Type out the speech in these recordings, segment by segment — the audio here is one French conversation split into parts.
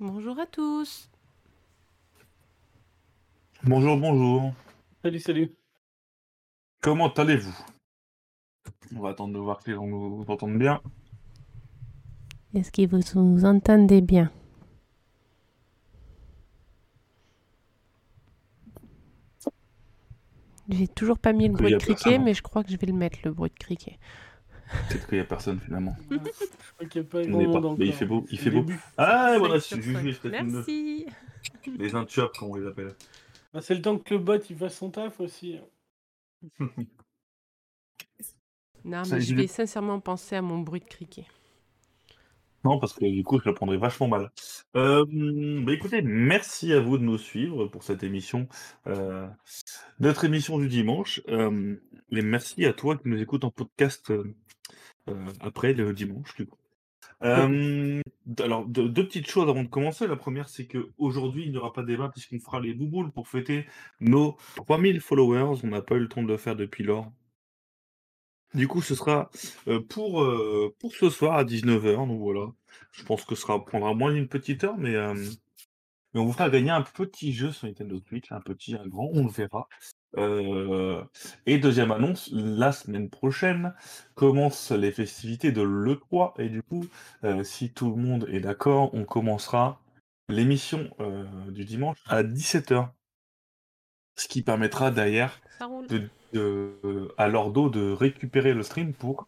Bonjour à tous. Bonjour, bonjour. Salut, salut. Comment allez-vous? On va attendre de voir si on nous entend bien. Est-ce que vous nous entendez bien? J'ai toujours pas mis le bruit de criquet, mais je crois que je vais le mettre, le bruit de criquet. Peut-être qu'il n'y a personne finalement. Je crois qu'il n'y a pas grand monde encore. Mais il fait beau, il fait beau. Ah voilà, c'est Juju, je t'aime. Merci. Les intubes, comme on les appelle. Bah, c'est le temps que le bot il fasse son taf aussi. Non, mais je vais sincèrement penser à mon bruit de criquet. Non, parce que du coup, je le prendrais vachement mal. Bah, écoutez, merci à vous de nous suivre pour cette émission, notre émission du dimanche. Et merci à toi qui nous écoutes en podcast après le dimanche. Du coup. Alors, deux petites choses avant de commencer. La première, c'est qu'aujourd'hui, il n'y aura pas de débat puisqu'on fera les bouboules pour fêter nos 3000 followers. On n'a pas eu le temps de le faire depuis lors. Du coup, ce sera pour ce soir à 19h. Donc voilà, je pense que ça prendra moins d'une petite heure, mais on vous fera gagner un petit jeu sur Nintendo Switch, un petit, un grand, on le verra. Et deuxième annonce, la semaine prochaine commencent les festivités de l'E3. Et du coup, si tout le monde est d'accord, on commencera l'émission du dimanche à 17h. Ce qui permettra derrière à l'ordo de récupérer le stream pour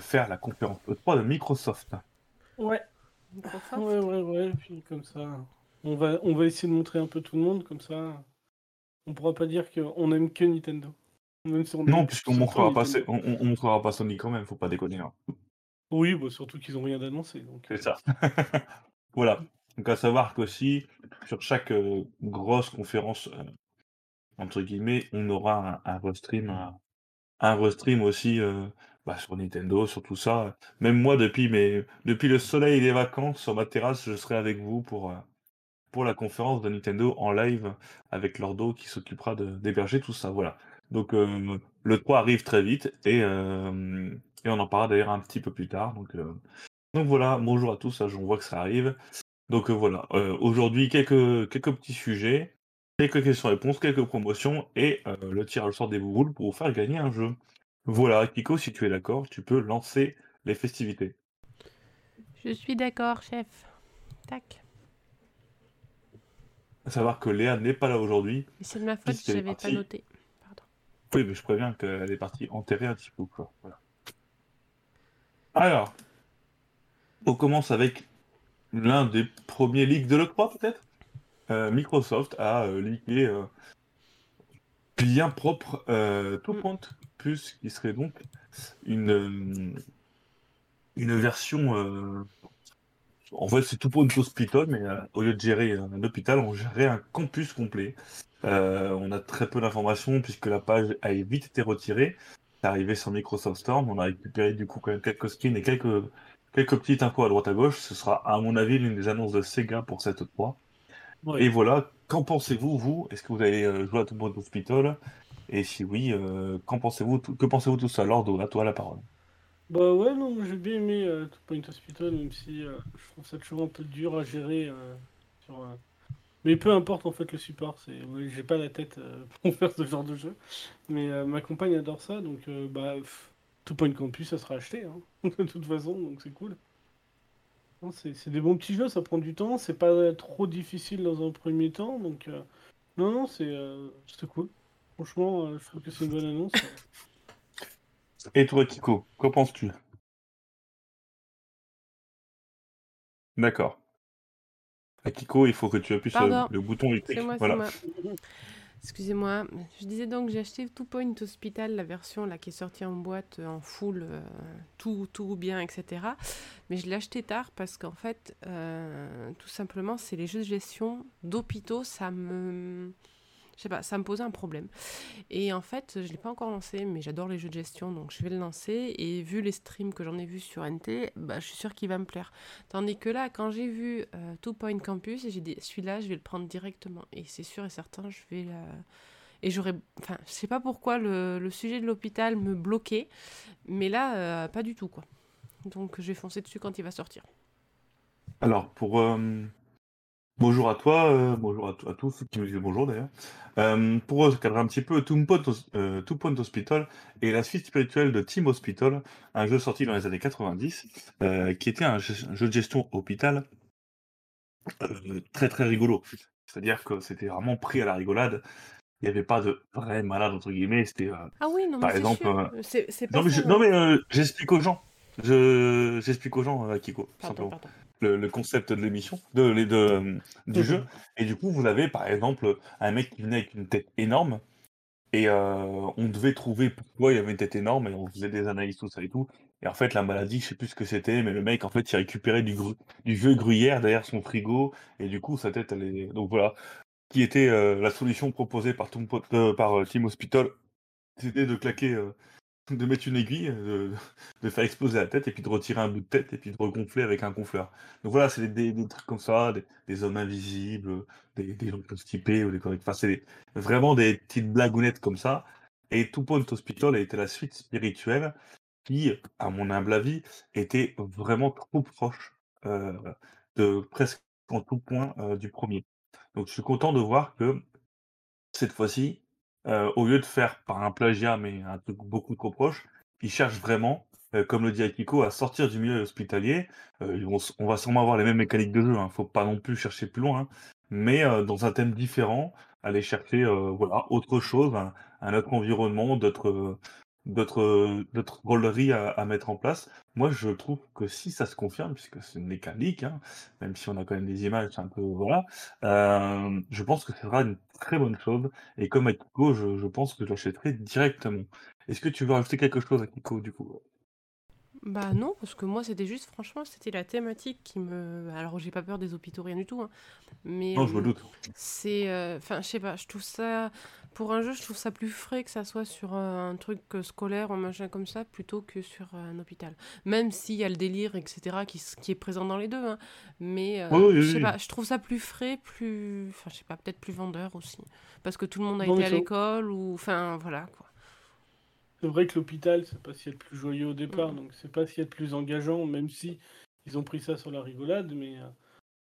faire la conférence E3 de Microsoft. Ouais. Microsoft. Ouais. Puis comme ça, on va essayer de montrer un peu tout le monde, comme ça, on pourra pas dire qu'on aime que Nintendo. Même si on non, puisqu'on montrera pas Sony quand même, faut pas déconner. Hein. Oui, bah, surtout qu'ils ont rien d'annoncé. Donc... C'est ça. Voilà. Donc à savoir qu'aussi, sur chaque grosse conférence. Entre guillemets, on aura un restream aussi sur Nintendo, sur tout ça. Même moi, depuis le soleil et les vacances, sur ma terrasse, je serai avec vous pour la conférence de Nintendo en live avec l'ordo qui s'occupera d'héberger tout ça. Voilà. Donc, le 3 arrive très vite et on en parlera d'ailleurs un petit peu plus tard. Donc voilà, bonjour à tous, on voit que ça arrive. Donc voilà, aujourd'hui, quelques petits sujets. Quelques questions-réponses, quelques promotions et le tirage au sort des bouboules pour vous faire gagner un jeu. Voilà, Kiko, si tu es d'accord, tu peux lancer les festivités. Je suis d'accord, chef. Tac. À savoir que Léa n'est pas là aujourd'hui. Mais c'est de ma faute, je n'avais pas noté. Pardon. Oui, mais je préviens qu'elle est partie enterrer un petit peu. Quoi. Voilà. Alors, on commence avec l'un des premiers leaks de l'E3, peut-être ? Microsoft a leaké bien propre Two Point Campus, qui serait donc une version... En fait, c'est Two Point Hospital, mais au lieu de gérer un hôpital, on gérait un campus complet. On a très peu d'informations, puisque la page a vite été retirée. C'est arrivé sur Microsoft Store, on a récupéré du coup quand même quelques skins et quelques petites infos à droite à gauche. Ce sera, à mon avis, l'une des annonces de Sega pour cette E3. Ouais. Et voilà, qu'en pensez-vous, vous ? Est-ce que vous allez jouer à Two Point Hospital ? Et si oui, que pensez-vous de tout ça ? Lordo, à toi la parole. Bah ouais, non, j'ai bien aimé Two Point Hospital, même si je trouve ça toujours un peu dur à gérer. Mais peu importe en fait le support, j'ai pas la tête pour faire ce genre de jeu. Mais ma compagne adore ça, donc Two Point Campus, ça sera acheté, hein, de toute façon, donc c'est cool. C'est des bons petits jeux, ça prend du temps, c'est pas trop difficile dans un premier temps, donc non, c'est cool. Franchement, je trouve que c'est une bonne annonce. Et toi, Kiko, qu'en penses-tu ? D'accord. À Kiko, il faut que tu appuies sur le bouton « voilà. ». Excusez-moi, je disais donc que j'ai acheté Two Point Hospital, la version là, qui est sortie en boîte, en full, tout bien, etc. Mais je l'ai acheté tard parce qu'en fait, tout simplement, c'est les jeux de gestion d'hôpitaux, ça me posait un problème. Et en fait, je ne l'ai pas encore lancé, mais j'adore les jeux de gestion, donc je vais le lancer. Et vu les streams que j'en ai vus sur NT, je suis sûre qu'il va me plaire. Tandis que là, quand j'ai vu Two Point Campus, j'ai dit celui-là, je vais le prendre directement. Et c'est sûr et certain, je vais la... Et j'aurais... Enfin, je ne sais pas pourquoi le sujet de l'hôpital me bloquait, mais là, pas du tout, quoi. Donc, je vais foncer dessus quand il va sortir. Alors, pour... Bonjour à toi, bonjour à tous ceux qui nous disent bonjour d'ailleurs. Pour cadrer un petit peu, Two Point Hospital est la suite spirituelle de Team Hospital, un jeu sorti dans les années 90, qui était un jeu de gestion hôpital très très rigolo. C'est-à-dire que c'était vraiment pris à la rigolade. Il n'y avait pas de vrai malade, entre guillemets. C'était, ah oui, non, mais par exemple, c'est pas non, mais, ça, non, mais j'explique aux gens. J'explique aux gens, Akiko, simplement. Le concept de l'émission, du jeu. Et du coup, vous avez par exemple un mec qui venait avec une tête énorme et on devait trouver pourquoi il avait une tête énorme et on faisait des analyses, tout ça et tout. Et en fait, la maladie, je sais plus ce que c'était, mais le mec, en fait, il récupérait du vieux gruyère derrière son frigo et du coup, sa tête, elle est... Donc voilà, qui était la solution proposée par, par Team Hospital, c'était de claquer... de mettre une aiguille, de faire exploser la tête et puis de retirer un bout de tête et puis de regonfler avec un gonfleur. Donc voilà, c'est des trucs comme ça, des hommes invisibles, des gens constipés, enfin, c'est vraiment des petites blagounettes comme ça. Et Two Point Hospital a été la suite spirituelle qui, à mon humble avis, était vraiment trop proche de presque en tout point du premier. Donc je suis content de voir que cette fois-ci, au lieu de faire par un plagiat mais un truc beaucoup trop proche, ils cherchent vraiment, comme le dit Akiko, à sortir du milieu hospitalier. On va sûrement avoir les mêmes mécaniques de jeu, hein, faut pas non plus chercher plus loin, hein, mais dans un thème différent, aller chercher voilà, autre chose, un autre environnement, d'autres rôleries à mettre en place. Moi je trouve que si ça se confirme, puisque c'est une mécanique, hein, même si on a quand même des images, c'est un peu voilà, je pense que ce sera une très bonne chose, et comme Akiko, je pense que je l'achèterai directement. Est-ce que tu veux rajouter quelque chose, Akiko, du coup? Bah non, parce que moi c'était juste, franchement, c'était la thématique qui me... Alors j'ai pas peur des hôpitaux, rien du tout, hein, mais... Non, je me doute. C'est... Enfin, je sais pas, je trouve ça... Pour un jeu, je trouve ça plus frais que ça soit sur un truc scolaire ou un machin comme ça, plutôt que sur un hôpital. Même s'il y a le délire, etc., qui est présent dans les deux, hein, mais oui. Je sais pas, je trouve ça plus frais, plus... Enfin, je sais pas, peut-être plus vendeur aussi, parce que tout le monde a été à l'école, ou... Enfin, voilà, quoi. C'est vrai que l'hôpital, c'est pas ce qu'il y a de plus joyeux au départ, donc c'est pas ce qu'il y a de plus engageant, même si ils ont pris ça sur la rigolade, mais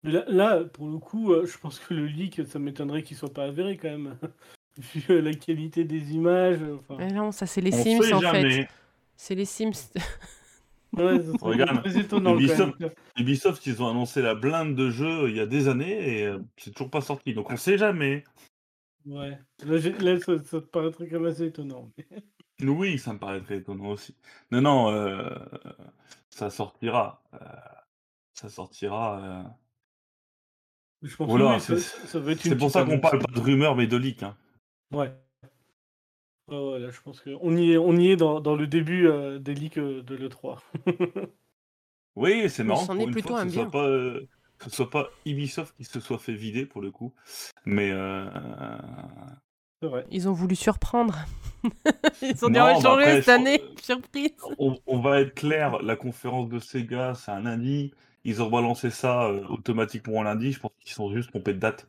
là, pour le coup, je pense que le leak, ça m'étonnerait qu'il soit pas avéré quand même, vu la qualité des images. Enfin... Mais non, ça c'est les Sims en fait. C'est les Sims. Ouais, ça regarde, très étonnant, Ubisoft, ils ont annoncé la blinde de jeu il y a des années et c'est toujours pas sorti, donc on sait jamais. Ouais, là ça paraîtrait quand même assez étonnant. Mais... Oui, ça me paraîtrait étonnant aussi. Non, ça sortira. Ça sortira. Je pense voilà, que oui, ça va être une... C'est pour ça qu'on parle pas de rumeurs, mais de leaks. Hein. Ouais. Ouais, là, je pense qu'on y est dans le début des leaks de l'E3. Oui, c'est marrant. Pour une fois, que ce soit pas Ubisoft qui se soit fait vider, pour le coup. Mais... Ils ont voulu surprendre. Ils ont dit changer cette année, surprise. On va être clair, la conférence de Sega, c'est un lundi. Ils ont balancé ça automatiquement un lundi. Je pense qu'ils sont juste trompés de date,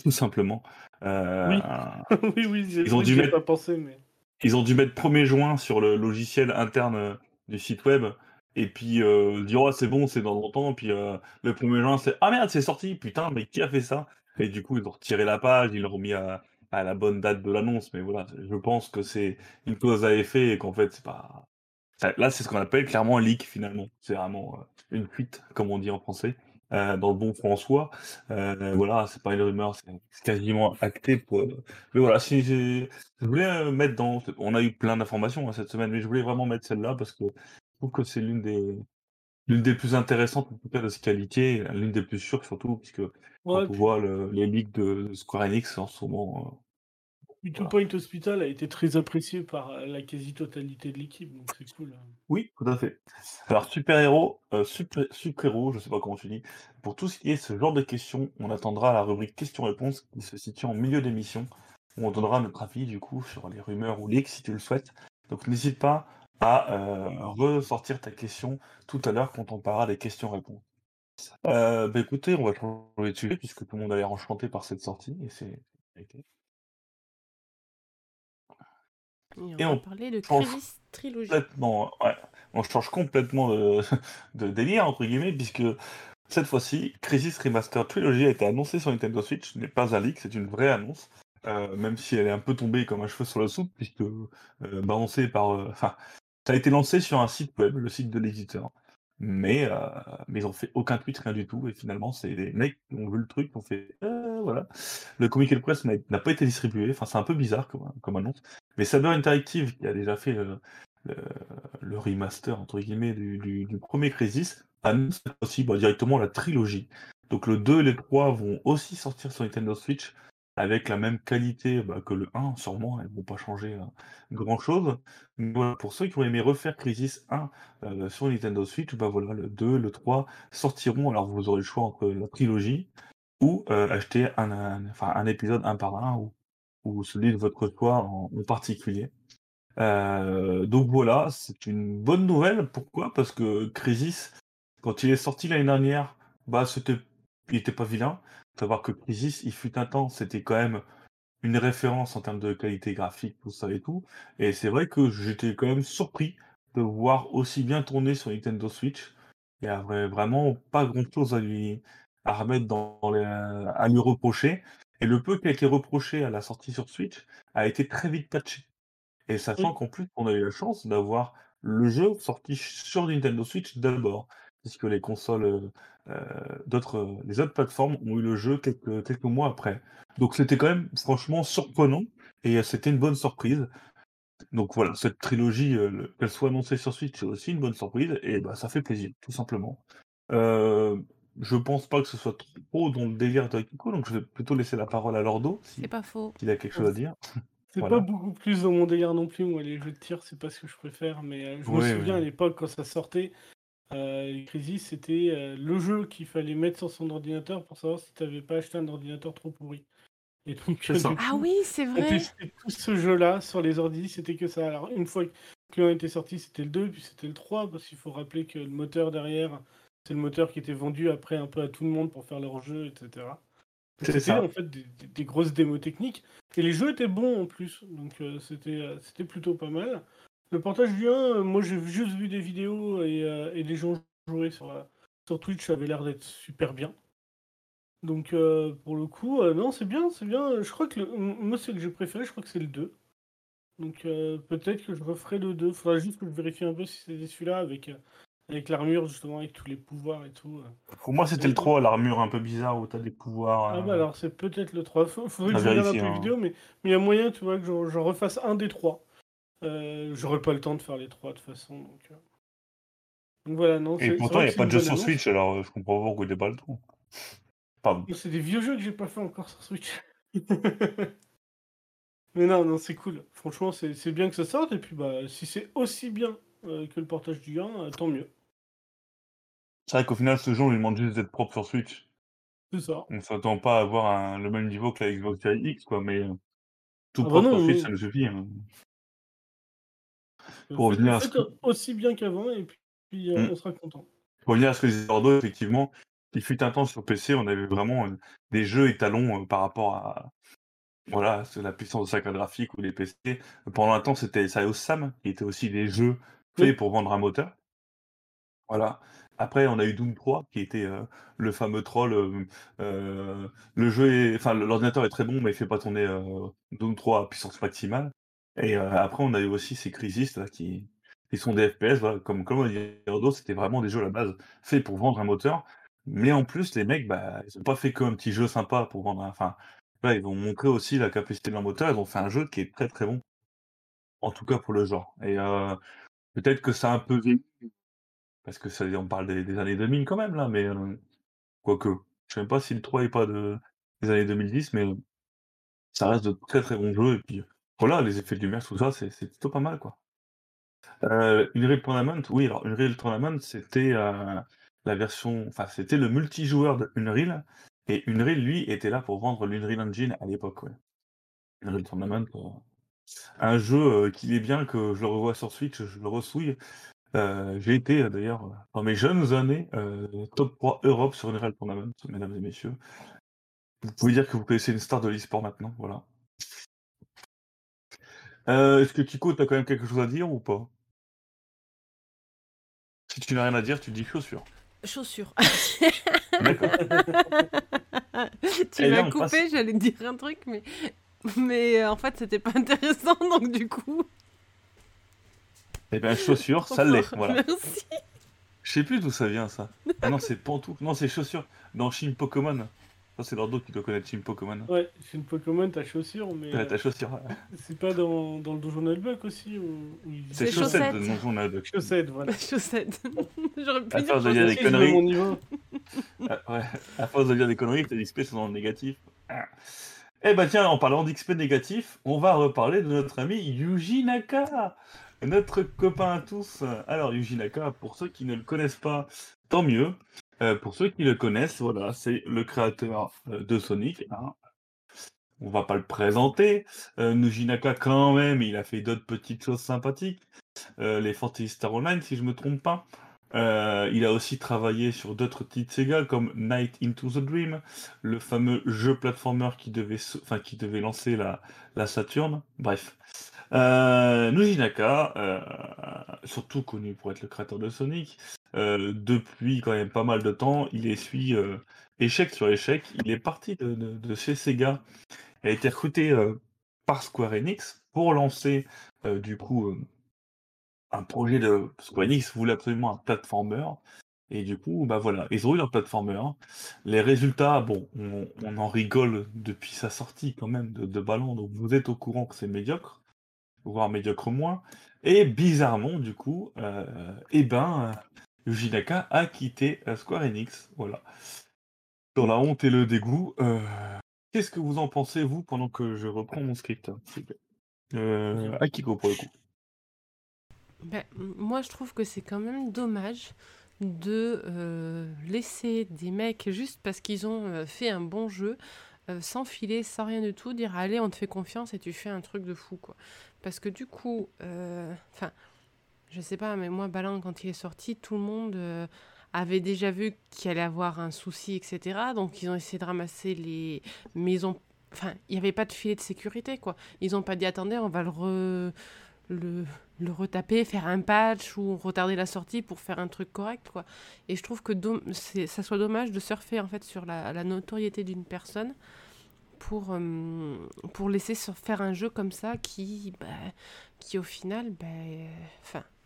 tout simplement. Oui, j'ai pas pensé. Mais... Ils ont dû mettre 1er juin sur le logiciel interne du site web. Et puis dire oh, c'est bon, c'est dans longtemps. Puis le 1er juin, c'est ah merde, c'est sorti, putain, mais qui a fait ça? Et du coup, ils ont retiré la page, ils l'ont remis à la bonne date de l'annonce, mais voilà, je pense que c'est une cause à effet et qu'en fait, c'est pas... Là, c'est ce qu'on appelle clairement un leak, finalement. C'est vraiment une fuite, comme on dit en français, dans le bon françois. Voilà, c'est pas une rumeur, c'est quasiment acté. Pour... Mais voilà, je voulais mettre dans... On a eu plein d'informations, hein, cette semaine, mais je voulais vraiment mettre celle-là parce que je trouve que c'est l'une des plus intéressantes, en tout cas de cette qualité, l'une des plus sûres, surtout, puisque quand on voit les leaks de Square Enix en ce moment... Two Point Hospital a été très apprécié par la quasi-totalité de l'équipe, donc c'est cool. Oui, tout à fait. Alors, super-héros, je sais pas comment tu dis, pour tout ce qui est ce genre de questions, on attendra la rubrique questions-réponses qui se situe en milieu d'émission, où on donnera notre avis, du coup, sur les rumeurs ou leaks, si tu le souhaites. Donc, n'hésite pas à ressortir ta question tout à l'heure quand on parlera des questions-réponses. Écoutez, on va changer de sujet, puisque tout le monde a l'air enchanté par cette sortie, et c'est... Et on va parler de Crysis Trilogy. Ouais, on change complètement de délire, entre guillemets, puisque Cette fois-ci, Crysis Remastered Trilogy a été annoncée sur Nintendo Switch. Ce n'est pas un leak, c'est une vraie annonce. Même si elle est un peu tombée comme un cheveu sur la soupe, puisque balancée par... ça a été lancé sur un site web, le site de l'éditeur. Mais ils n'ont fait aucun tweet, rien du tout. Et finalement, c'est des mecs qui ont vu le truc, qui ont fait... voilà. Le communiqué de presse n'a pas été distribué. Enfin, c'est un peu bizarre comme annonce. Mais Saber Interactive, qui a déjà fait le remaster, entre guillemets, du premier Crysis, annonce aussi directement la trilogie. Donc le 2 et le 3 vont aussi sortir sur Nintendo Switch avec la même qualité que le 1, sûrement, elles ne vont pas changer grand-chose. Mais voilà, pour ceux qui ont aimé refaire Crysis 1 sur Nintendo Switch, voilà, le 2 et le 3 sortiront. Alors vous aurez le choix entre la trilogie ou acheter un épisode un par un ou celui de votre choix en particulier. Donc voilà, c'est une bonne nouvelle. Pourquoi ? Parce que Crysis, quand il est sorti l'année dernière, il n'était pas vilain. Il faut savoir que Crysis, il fut un temps, c'était quand même une référence en termes de qualité graphique, tout ça et tout. Et c'est vrai que j'étais quand même surpris de voir aussi bien tourner sur Nintendo Switch. Il n'y avait vraiment pas grand-chose à remettre à lui reprocher. Et le peu qui a été reproché à la sortie sur Switch a été très vite patché. Et sachant qu'en plus, on a eu la chance d'avoir le jeu sorti sur Nintendo Switch d'abord, puisque les consoles, les autres plateformes ont eu le jeu quelques mois après. Donc c'était quand même franchement surprenant, et c'était une bonne surprise. Donc voilà, cette trilogie, qu'elle soit annoncée sur Switch, c'est aussi une bonne surprise, et ça fait plaisir, tout simplement. Je pense pas que ce soit trop dans le délire de Akiko, donc je vais plutôt laisser la parole à Lordo, s'il a quelque chose à dire. C'est voilà. Pas beaucoup plus dans mon délire non plus, moi les jeux de tir, c'est pas ce que je préfère, mais je me souviens à l'époque quand ça sortait... Crysis, c'était le jeu qu'il fallait mettre sur son ordinateur pour savoir si tu n'avais pas acheté un ordinateur trop pourri. Et donc, c'est vrai. Tout ce jeu-là sur les ordis, c'était que ça. Alors, une fois que le 1 était sorti, c'était le 2, puis c'était le 3, parce qu'il faut rappeler que le moteur derrière, c'est le moteur qui était vendu après un peu à tout le monde pour faire leur jeu, etc. C'était en fait des grosses démos techniques. Et les jeux étaient bons en plus, donc c'était plutôt pas mal. Le portage du 1, moi j'ai juste vu des vidéos et les gens jouaient sur Twitch, ça avait l'air d'être super bien. Donc pour le coup, non, c'est bien. Je crois que moi c'est que j'ai préféré, je crois que c'est le 2. Donc peut-être que je referai le 2. Faudra juste que je vérifie un peu si c'était celui-là avec l'armure justement, avec tous les pouvoirs et tout. Pour moi c'était le 3, l'armure un peu bizarre où t'as des pouvoirs. Ah bah alors c'est peut-être le 3. Faudrait que je regarde un peu les vidéos, mais il y a moyen, tu vois, que j'en refasse un des 3. J'aurais pas le temps de faire les trois de toute façon, donc voilà, non. Et pourtant il n'y a pas de jeu sur Switch, alors je comprends pas pourquoi il n'y a pas le temps. Pardon. C'est des vieux jeux que j'ai pas fait encore sur Switch. Mais non, c'est cool. Franchement, c'est bien que ça sorte, et puis si c'est aussi bien que le portage du 1, tant mieux. C'est vrai qu'au final ce jeu on lui demande juste d'être propre sur Switch. C'est ça. On s'attend pas à avoir le même niveau que la Xbox Series X, mais tout propre sur Switch, ça me suffit. Pour revenir à ce que... aussi bien qu'avant, et puis on sera content. Pour revenir à ce que disait Ordo, effectivement, il fut un temps sur PC, on avait vraiment des jeux étalons par rapport à la puissance de sa carte graphique ou les PC. Pendant un temps, c'était Sao Sam, qui était aussi des jeux faits pour vendre un moteur. Voilà. Après, on a eu Doom 3, qui était le fameux troll. Le jeu, l'ordinateur est très bon, mais il fait pas tourner Doom 3 à puissance maximale. Et après, on a eu aussi ces Crysis là, qui sont des FPS, comme on dit, c'était vraiment des jeux à la base faits pour vendre un moteur. Mais en plus, les mecs, ils n'ont pas fait qu'un petit jeu sympa pour vendre. Ils ont montré aussi la capacité de leur moteur. Ils ont fait un jeu qui est très très bon, en tout cas pour le genre. Et peut-être que ça a un peu vieilli, parce que ça, on parle des années 2000 quand même là. Mais quoique, je sais même pas si le 3 n'est pas des années 2010, mais ça reste de très très bons jeux. Et puis voilà, les effets de lumière, tout ça, c'est plutôt pas mal, quoi. Unreal Tournament, oui, alors Unreal Tournament, c'était la version... c'était le multijoueur de Unreal, et Unreal, lui, était là pour vendre l'Unreal Engine à l'époque, ouais. Unreal Tournament, un jeu qui est bien, que je le revois sur Switch, je le ressouille. J'ai été, d'ailleurs, dans mes jeunes années, top 3 Europe sur Unreal Tournament, mesdames et messieurs. Vous pouvez dire que vous connaissez une star de l'e-sport maintenant, voilà. Est-ce que Kiko, t'as quand même quelque chose à dire ou pas ? Si tu n'as rien à dire, tu dis chaussure. Chaussures. D'accord. Tu m'as coupé, j'allais te dire un truc, mais en fait, c'était pas intéressant, donc du coup... Eh bien, chaussures, ça l'est, voilà. Merci. Je sais plus d'où ça vient, ça. Ah non, c'est pantoufles. Non, c'est chaussures. Dans Shin Pokémon. Ça, c'est dans d'autres qui doit connaître Shin Pokémon. Ouais, Shin Pokémon, t'as chaussures, mais... Ouais, t'as chaussures. Ouais. C'est pas dans le Donjon de Naheulbeuk aussi ou... C'est chaussettes de Donjon de Naheulbeuk. Chaussettes, voilà. Chaussettes. J'aurais pu dire des conneries. Mon niveau. Ouais, à force de dire des conneries, t'as l'XP, c'est dans le négatif. Ah. Eh ben tiens, en parlant d'XP négatif, on va reparler de notre ami Yuji Naka, notre copain à tous. Alors Yuji Naka, pour ceux qui ne le connaissent pas, tant mieux. Pour ceux qui le connaissent, voilà, c'est le créateur de Sonic. Hein. On va pas le présenter. Yuji Naka, quand même, il a fait d'autres petites choses sympathiques. Les Fantasy Star Online, si je me trompe pas. Il a aussi travaillé sur d'autres titres Sega comme Night Into The Dream, le fameux jeu platformer qui devait lancer la Saturne. Bref. Yuji Naka, surtout connu pour être le créateur de Sonic, depuis quand même pas mal de temps, il essuie échec sur échec. Il est parti de chez Sega. Il a été recruté par Square Enix pour lancer un projet de Square Enix voulait absolument un platformer, et du coup, bah voilà, ils ont eu leur platformer. Les résultats, bon, on en rigole depuis sa sortie quand même de Balan, donc vous êtes au courant que c'est médiocre, voire médiocre moins. Et bizarrement, du coup, Yuji Naka a quitté Square Enix, voilà. Dans la honte et le dégoût, qu'est-ce que vous en pensez, vous, pendant que je reprends mon script, Akiko, pour le coup. Ben, moi, je trouve que c'est quand même dommage de laisser des mecs, juste parce qu'ils ont fait un bon jeu, sans filer, sans rien du tout, dire « Allez, on te fait confiance et tu fais un truc de fou, quoi. » Parce que du coup, je sais pas, mais moi, Balan, quand il est sorti, tout le monde avait déjà vu qu'il allait avoir un souci, etc. Donc, ils ont essayé de ramasser les maisons... Enfin, il n'y avait pas de filet de sécurité, quoi. Ils n'ont pas dit « Attendez, on va le retaper, faire un patch ou retarder la sortie pour faire un truc correct, quoi. » Et je trouve que ça soit dommage de surfer en fait sur la notoriété d'une personne pour laisser faire un jeu comme ça qui au final,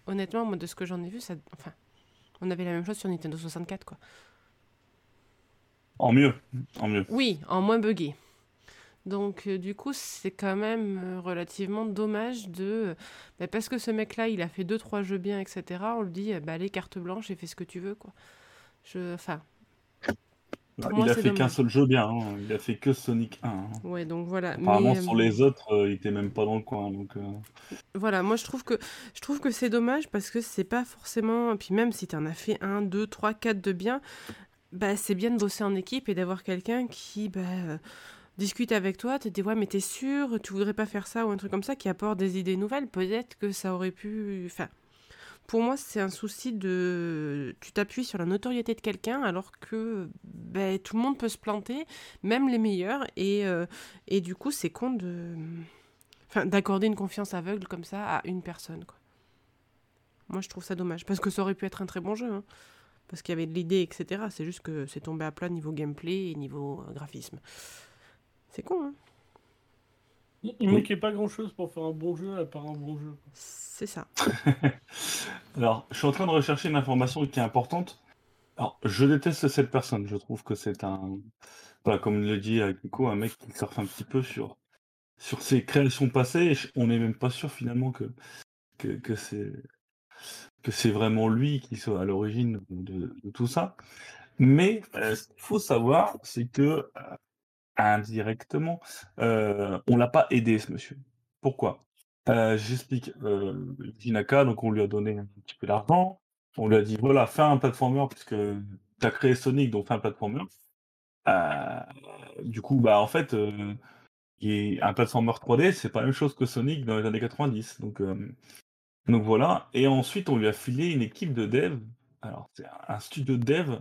honnêtement, moi, de ce que j'en ai vu, on avait la même chose sur Nintendo 64, quoi. En mieux. Oui, en moins buggé. Donc, du coup, c'est quand même relativement dommage parce que ce mec-là, il a fait 2-3 jeux bien, etc. On lui dit, allez, carte blanche et fais ce que tu veux, quoi. Il a fait dommage. Qu'un seul jeu bien, hein. Il a fait que Sonic 1. Hein. Ouais, donc voilà. Apparemment, sur les autres, il était même pas dans le coin, donc... Voilà, moi, je trouve que c'est dommage parce que c'est pas forcément... Puis même si t'en as fait 1, 2, 3, 4 de bien, c'est bien de bosser en équipe et d'avoir quelqu'un qui... discute avec toi, tu te dis « Ouais, mais t'es sûr, tu voudrais pas faire ça ?» ou un truc comme ça qui apporte des idées nouvelles. Peut-être que ça aurait pu... Enfin, pour moi, c'est un souci de... Tu t'appuies sur la notoriété de quelqu'un alors que tout le monde peut se planter, même les meilleurs. Et du coup, c'est con d'accorder une confiance aveugle comme ça à une personne, quoi. Moi, je trouve ça dommage parce que ça aurait pu être un très bon jeu, hein. Parce qu'il y avait de l'idée, etc. C'est juste que c'est tombé à plat niveau gameplay et niveau graphisme. C'est con, hein. Il manquait pas grand-chose pour faire un bon jeu à part un bon jeu. C'est ça. Alors, je suis en train de rechercher une information qui est importante. Alors, je déteste cette personne. Je trouve que c'est comme le dit Akiko, un mec qui surfe un petit peu sur ses créations passées. On n'est même pas sûr finalement que c'est vraiment lui qui soit à l'origine de tout ça. Mais ce qu'il faut savoir, c'est que indirectement, on l'a pas aidé, ce monsieur. Pourquoi ? J'explique. Yuji Naka, donc on lui a donné un petit peu d'argent, on lui a dit voilà, fais un platformer puisque tu as créé Sonic, donc fais un platformer. Du coup, en fait, un platformer 3D, c'est pas la même chose que Sonic dans les années 90. Donc voilà. Et ensuite, on lui a filé une équipe de dev. Alors, c'est un studio de dev,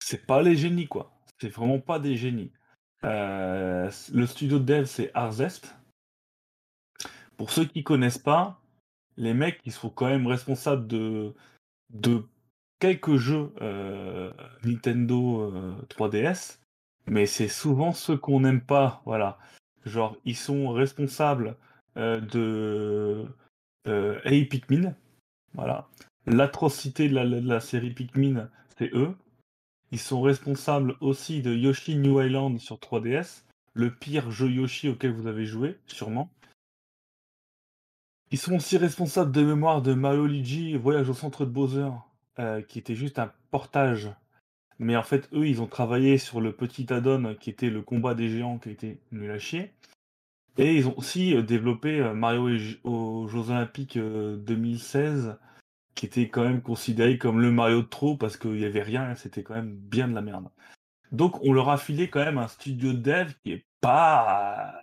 c'est pas les génies, quoi. C'est vraiment pas des génies. Le studio de dev, c'est Arzest. Pour ceux qui connaissent pas, les mecs, ils sont quand même responsables de quelques jeux Nintendo 3DS, mais c'est souvent ceux qu'on n'aime pas, voilà. Genre, ils sont responsables de Hey Pikmin, voilà. L'atrocité de la série Pikmin, c'est eux. Ils sont responsables aussi de Yoshi New Island sur 3DS, le pire jeu Yoshi auquel vous avez joué, sûrement. Ils sont aussi responsables de mémoire de Mario Luigi Voyage au centre de Bowser, qui était juste un portage. Mais en fait, eux, ils ont travaillé sur le petit add-on qui était le combat des géants, qui était nul à chier. Et ils ont aussi développé Mario aux Jeux Olympiques 2016, qui était quand même considéré comme le Mario de trop, parce qu'il n'y avait rien, c'était quand même bien de la merde. Donc on leur a filé quand même un studio de dev qui est pas...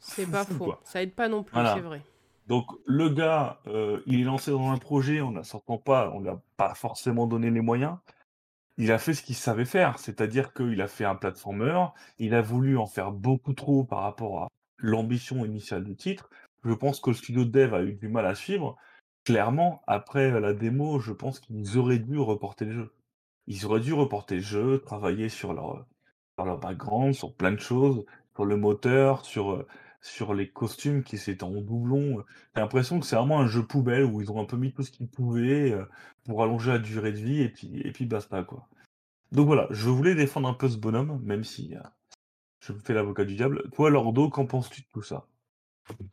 C'est pas faux, quoi. Ça aide pas non plus, voilà. C'est vrai. Donc le gars, il est lancé dans un projet, on ne lui a pas forcément donné les moyens. Il a fait ce qu'il savait faire, c'est-à-dire qu'il a fait un platformer, il a voulu en faire beaucoup trop par rapport à l'ambition initiale du titre. Je pense que le studio de dev a eu du mal à suivre. Clairement, après la démo, je pense qu'ils auraient dû reporter le jeu. Ils auraient dû reporter le jeu, travailler sur leur background, sur plein de choses, sur le moteur, sur les costumes qui s'étaient en doublon. J'ai l'impression que c'est vraiment un jeu poubelle où ils ont un peu mis tout ce qu'ils pouvaient pour allonger la durée de vie et puis basta, quoi. Donc voilà, je voulais défendre un peu ce bonhomme, même si je me fais l'avocat du diable. Toi, Lordo, qu'en penses-tu de tout ça ?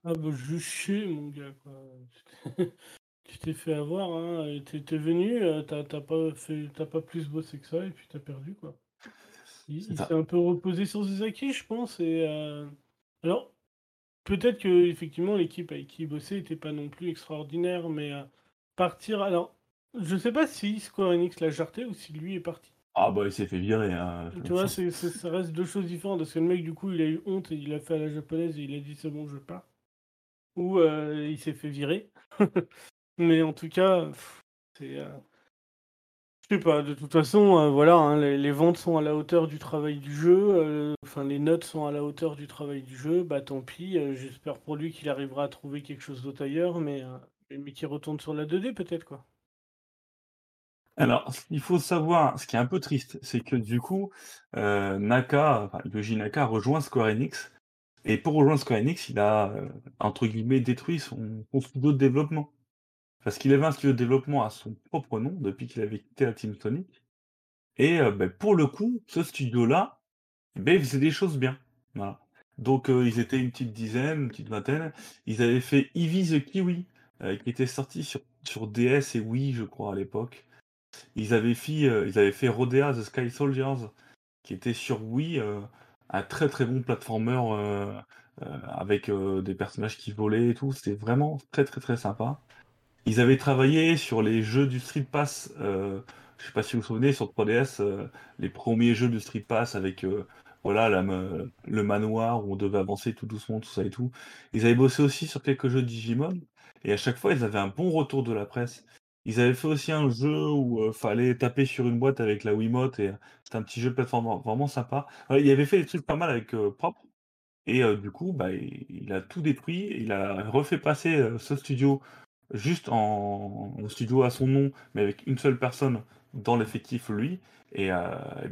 Ah bah je chie mon gars, quoi. Tu t'es fait avoir, hein. T'es venu, t'as pas plus bossé que ça et puis t'as perdu, quoi. Il s'est un peu reposé sur ses acquis, je pense. Et alors peut-être que effectivement l'équipe avec qui il bossait n'était pas non plus extraordinaire, mais partir. Alors je sais pas si Square Enix l'a jarté ou si lui est parti. Ah bah il s'est fait virer, hein. Tu vois, ça reste deux choses différentes, parce que le mec du coup il a eu honte et il a fait à la japonaise et il a dit c'est bon je pars, ou il s'est fait virer. Mais en tout cas c'est je sais pas, de toute façon voilà, hein, les ventes sont à la hauteur du travail du jeu, enfin les notes sont à la hauteur du travail du jeu, bah tant pis, j'espère pour lui qu'il arrivera à trouver quelque chose d'autre ailleurs, mais qu'il retourne sur la 2D peut-être, quoi. Alors, il faut savoir, ce qui est un peu triste, c'est que du coup, Yuji Naka rejoint Square Enix, et pour rejoindre Square Enix, il a, entre guillemets, détruit son studio de développement. Parce qu'il avait un studio de développement à son propre nom, depuis qu'il avait quitté la Team Sonic, et pour le coup, ce studio-là, il faisait des choses bien. Voilà. Donc, ils étaient une petite dizaine, une petite vingtaine, ils avaient fait Eevee the Kiwi, qui était sorti sur DS et Wii, je crois, à l'époque. Ils avaient fait Rodea the Sky Soldiers, qui était sur Wii, un très très bon platformer avec des personnages qui volaient et tout. C'était vraiment très très très sympa. Ils avaient travaillé sur les jeux du Street Pass. Je sais pas si vous vous souvenez, sur 3DS, les premiers jeux du Street Pass avec le manoir où on devait avancer tout doucement, tout ça et tout. Ils avaient bossé aussi sur quelques jeux Digimon. Et à chaque fois, ils avaient un bon retour de la presse. Ils avaient fait aussi un jeu où il fallait taper sur une boîte avec la Wiimote, et c'était un petit jeu de plateforme vraiment sympa. Ouais, il avait fait des trucs pas mal avec propre, et du coup, il a tout détruit. Il a refait passer ce studio juste en studio à son nom, mais avec une seule personne dans l'effectif, lui. Et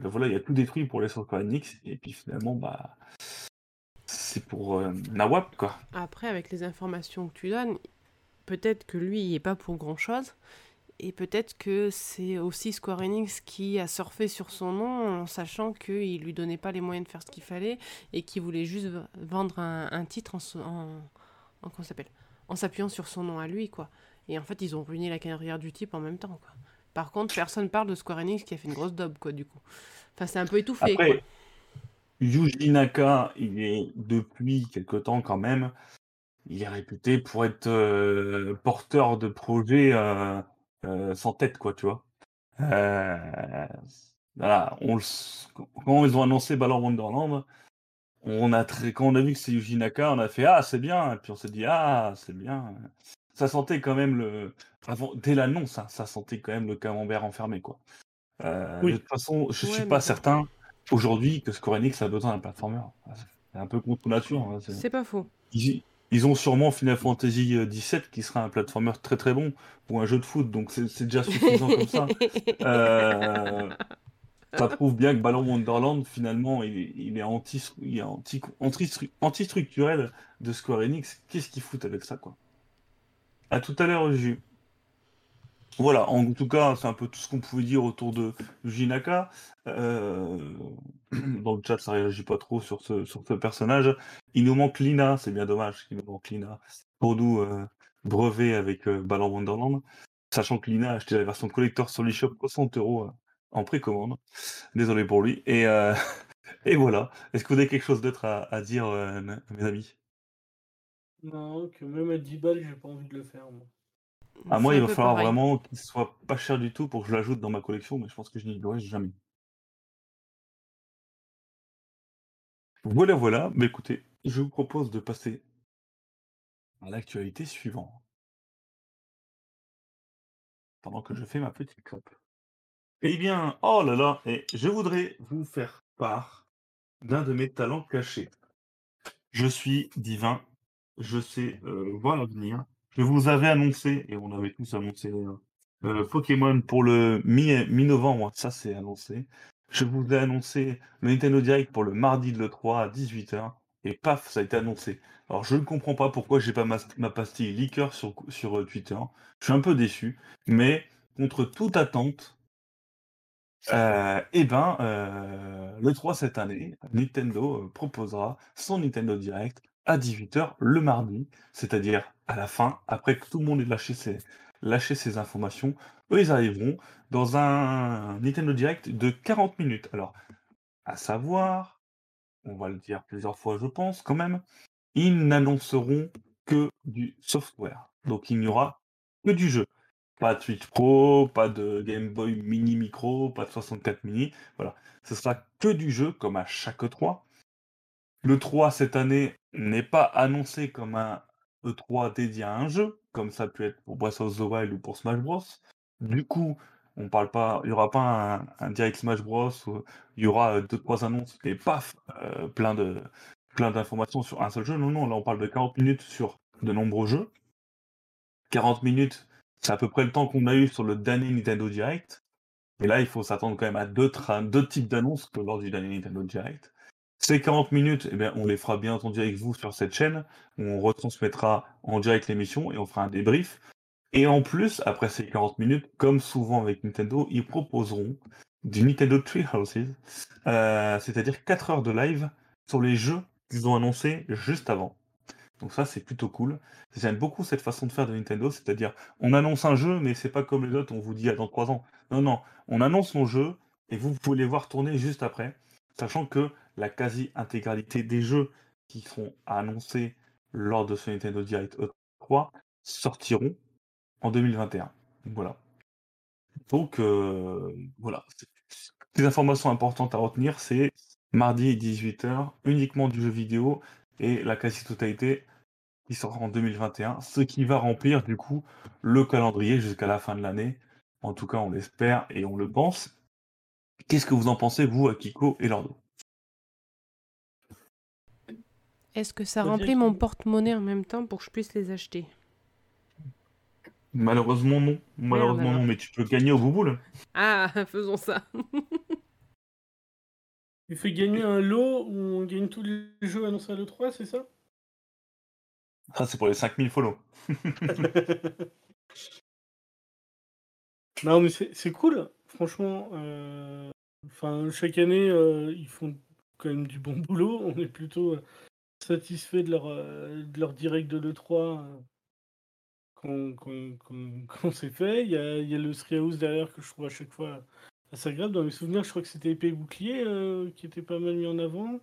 voilà, il a tout détruit pour les Square Enix. Et puis finalement, c'est pour Nawap, quoi. Après, avec les informations que tu donnes, peut-être que lui, il n'est pas pour grand-chose, et peut-être que c'est aussi Square Enix qui a surfé sur son nom en sachant qu'il ne lui donnait pas les moyens de faire ce qu'il fallait et qu'il voulait juste vendre un titre en s'appuyant sur son nom à lui, quoi. Et en fait, ils ont ruiné la carrière du type en même temps, quoi. Par contre, personne parle de Square Enix qui a fait une grosse daube, quoi, du coup. Enfin, c'est un peu étouffé. Après, quoi. Yuji Naka, il est depuis quelque temps quand même... Il est réputé pour être porteur de projets sans tête, quoi, tu vois. Voilà, quand ils ont annoncé Balan Wonderland, quand on a vu que c'est Yuji Naka, on a fait « Ah, c'est bien !» Et puis on s'est dit « Ah, c'est bien !» Ça sentait quand même dès l'annonce, hein, ça sentait quand même le camembert enfermé, quoi. Oui. De toute façon, je suis pas certain, aujourd'hui, que Square Enix a besoin d'un platformer. C'est un peu contre nature. Hein, c'est pas faux. Ils ont sûrement Final Fantasy XVII qui sera un platformer très très bon ou un jeu de foot, donc c'est déjà suffisant comme ça. Ça prouve bien que Balan Wonderland, finalement, il est anti-structurel de Square Enix. Qu'est-ce qu'ils foutent avec ça, quoi? À tout à l'heure, Juju. Voilà, en tout cas, c'est un peu tout ce qu'on pouvait dire autour de Yuji Naka. Dans le chat, ça réagit pas trop sur ce personnage. Il nous manque Lina, c'est bien dommage qu'il nous manque Lina pour nous brevet avec Balan Wonderland. Sachant que Lina a acheté la version collector sur l'eShop 60€ en précommande. Désolé pour lui. Et voilà. Est-ce que vous avez quelque chose d'autre à dire, mes amis? Non, que même à 10 balles, j'ai pas envie de le faire, moi. Ah, moi, il va falloir vraiment qu'il soit pas cher du tout pour que je l'ajoute dans ma collection, mais je pense que je n'y l'aurai jamais. Voilà. Mais écoutez, je vous propose de passer à l'actualité suivante. Pendant que je fais ma petite clope. Eh bien, oh là là, et je voudrais vous faire part d'un de mes talents cachés. Je suis divin, je sais voir l'avenir. Je vous avais annoncé, et on avait tous annoncé Pokémon pour le mi-novembre, ça c'est annoncé. Je vous ai annoncé le Nintendo Direct pour le mardi de l'E3 à 18h, et paf, ça a été annoncé. Alors je ne comprends pas pourquoi j'ai pas ma pastille liqueur sur Twitter, je suis un peu déçu, mais contre toute attente, l'E3 cette année, Nintendo proposera son Nintendo Direct à 18h le mardi, c'est-à-dire à la fin, après que tout le monde ait lâché ses informations, eux ils arriveront dans un Nintendo Direct de 40 minutes. Alors, à savoir, on va le dire plusieurs fois je pense quand même, ils n'annonceront que du software, donc il n'y aura que du jeu. Pas de Switch Pro, pas de Game Boy Mini Micro, pas de 64 Mini, voilà. Ce sera que du jeu, comme à chaque E3. Le 3 cette année n'est pas annoncé comme un E3 dédié à un jeu, comme ça a pu être pour Breath of the Wild ou pour Smash Bros. Du coup, on parle pas, il n'y aura pas un direct Smash Bros, il y aura 2-3 annonces et paf, plein d'informations sur un seul jeu. Non, là on parle de 40 minutes sur de nombreux jeux. 40 minutes, c'est à peu près le temps qu'on a eu sur le dernier Nintendo Direct. Et là, il faut s'attendre quand même à deux types d'annonces que lors du dernier Nintendo Direct. Ces 40 minutes, eh bien, on les fera bien entendu avec vous sur cette chaîne. On retransmettra en direct l'émission et on fera un débrief. Et en plus, après ces 40 minutes, comme souvent avec Nintendo, ils proposeront du Nintendo Treehouse, c'est-à-dire 4 heures de live sur les jeux qu'ils ont annoncés juste avant. Donc ça, c'est plutôt cool. J'aime beaucoup cette façon de faire de Nintendo, c'est-à-dire on annonce un jeu, mais c'est pas comme les autres, on vous dit dans 3 ans. Non, on annonce mon jeu et vous pouvez les voir tourner juste après, sachant que la quasi-intégralité des jeux qui seront annoncés lors de ce Nintendo Direct E3 sortiront en 2021. Voilà. Donc voilà. Des informations importantes à retenir, c'est mardi 18h, uniquement du jeu vidéo. Et la quasi-totalité qui sort en 2021, ce qui va remplir du coup le calendrier jusqu'à la fin de l'année. En tout cas, on l'espère et on le pense. Qu'est-ce que vous en pensez, vous, Akiko et Lordo? Est-ce que ça remplit mon porte-monnaie en même temps pour que je puisse les acheter? Malheureusement, non. Malheureusement, non, mais tu peux gagner au bouboule. Ah, faisons ça. Il fait gagner un lot où on gagne tous les jeux annoncés à l'E3, c'est ça? Ah, c'est pour les 5000 follow. Non, mais c'est cool. Franchement, chaque année, ils font quand même du bon boulot. On est plutôt satisfait de leur direct de l'E3 qu'on s'est fait. Il y a le Treehouse derrière que je trouve à chaque fois... C'est grave, dans mes souvenirs, je crois que c'était Épée et Bouclier qui était pas mal mis en avant.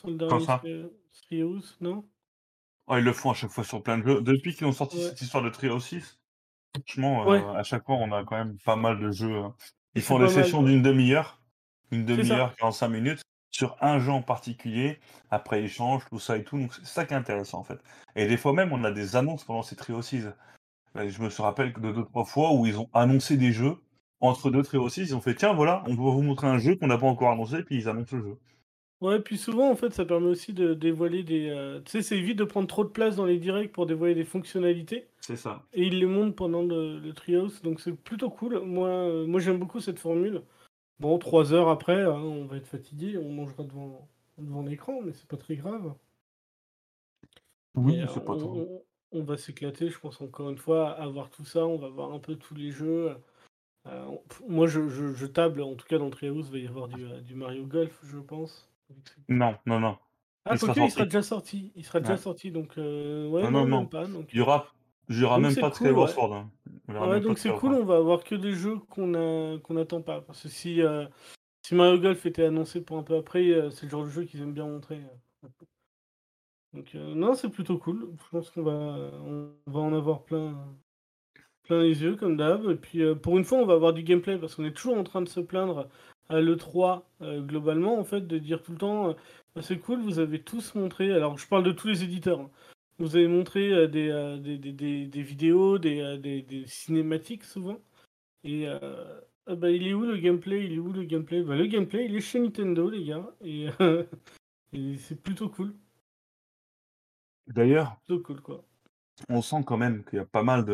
Sans le dernier Treehouse, non? Oh, ils le font à chaque fois sur plein de jeux. Depuis qu'ils ont sorti cette histoire de Treehouse 6, franchement, à chaque fois, on a quand même pas mal de jeux. Ils font des sessions d'une demi-heure, 45 minutes, sur un jeu en particulier. Après, ils changent, tout ça et tout. Donc, c'est ça qui est intéressant, en fait. Et des fois même, on a des annonces pendant ces Treehouse 6. Je me rappelle que 2-3 fois où ils ont annoncé des jeux. Entre 2 et 6, ils ont fait tiens, voilà, on va vous montrer un jeu qu'on n'a pas encore annoncé, puis ils annoncent le jeu. Ouais, puis souvent, en fait, ça permet aussi de dévoiler des... tu sais, ça évite de prendre trop de place dans les directs pour dévoiler des fonctionnalités. C'est ça. Et ils les montrent pendant le Treehouse, donc c'est plutôt cool. Moi j'aime beaucoup cette formule. Bon, 3 heures après, hein, on va être fatigué, on mangera devant l'écran, mais c'est pas très grave. Oui, c'est pas trop. On va s'éclater, je pense, encore une fois, à voir tout ça. On va voir un peu tous les jeux. Moi, je table, en tout cas, dans le Treehouse, il va y avoir du Mario Golf, je pense. Non. Ah, quoique, il sera déjà sorti. Donc, ouais, non. Pas. Donc... Il y aura donc même pas de Skyward Sword. Hein. Ouais, donc c'est cool, on va avoir que des jeux qu'on n'attend pas. Parce que si Mario Golf était annoncé pour un peu après, c'est le genre de jeu qu'ils aiment bien montrer. Donc non, c'est plutôt cool. Je pense qu'on va en avoir plein les yeux, comme d'hab. Et puis pour une fois, on va avoir du gameplay, parce qu'on est toujours en train de se plaindre à l'E3, globalement, en fait, de dire tout le temps, c'est cool, vous avez tous montré... Alors, je parle de tous les éditeurs, hein. Vous avez montré des vidéos, des cinématiques souvent. Et il est où le gameplay ? Le gameplay, il est chez Nintendo, les gars. Et c'est plutôt cool. D'ailleurs, plutôt cool, quoi. On sent quand même qu'il y a pas mal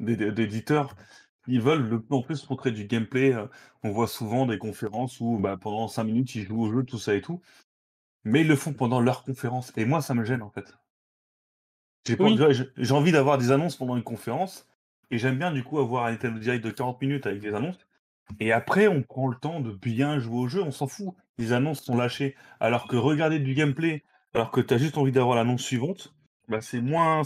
d'éditeurs. Ils veulent en plus montrer du gameplay. On voit souvent des conférences où pendant 5 minutes, ils jouent au jeu, tout ça et tout. Mais ils le font pendant leur conférence. Et moi, ça me gêne, en fait. J'ai envie d'avoir des annonces pendant une conférence. Et j'aime bien, du coup, avoir un Nintendo Direct de 40 minutes avec des annonces. Et après, on prend le temps de bien jouer au jeu. On s'en fout. Les annonces sont lâchées. Alors que regarder du gameplay, alors que tu as juste envie d'avoir l'annonce suivante, c'est moins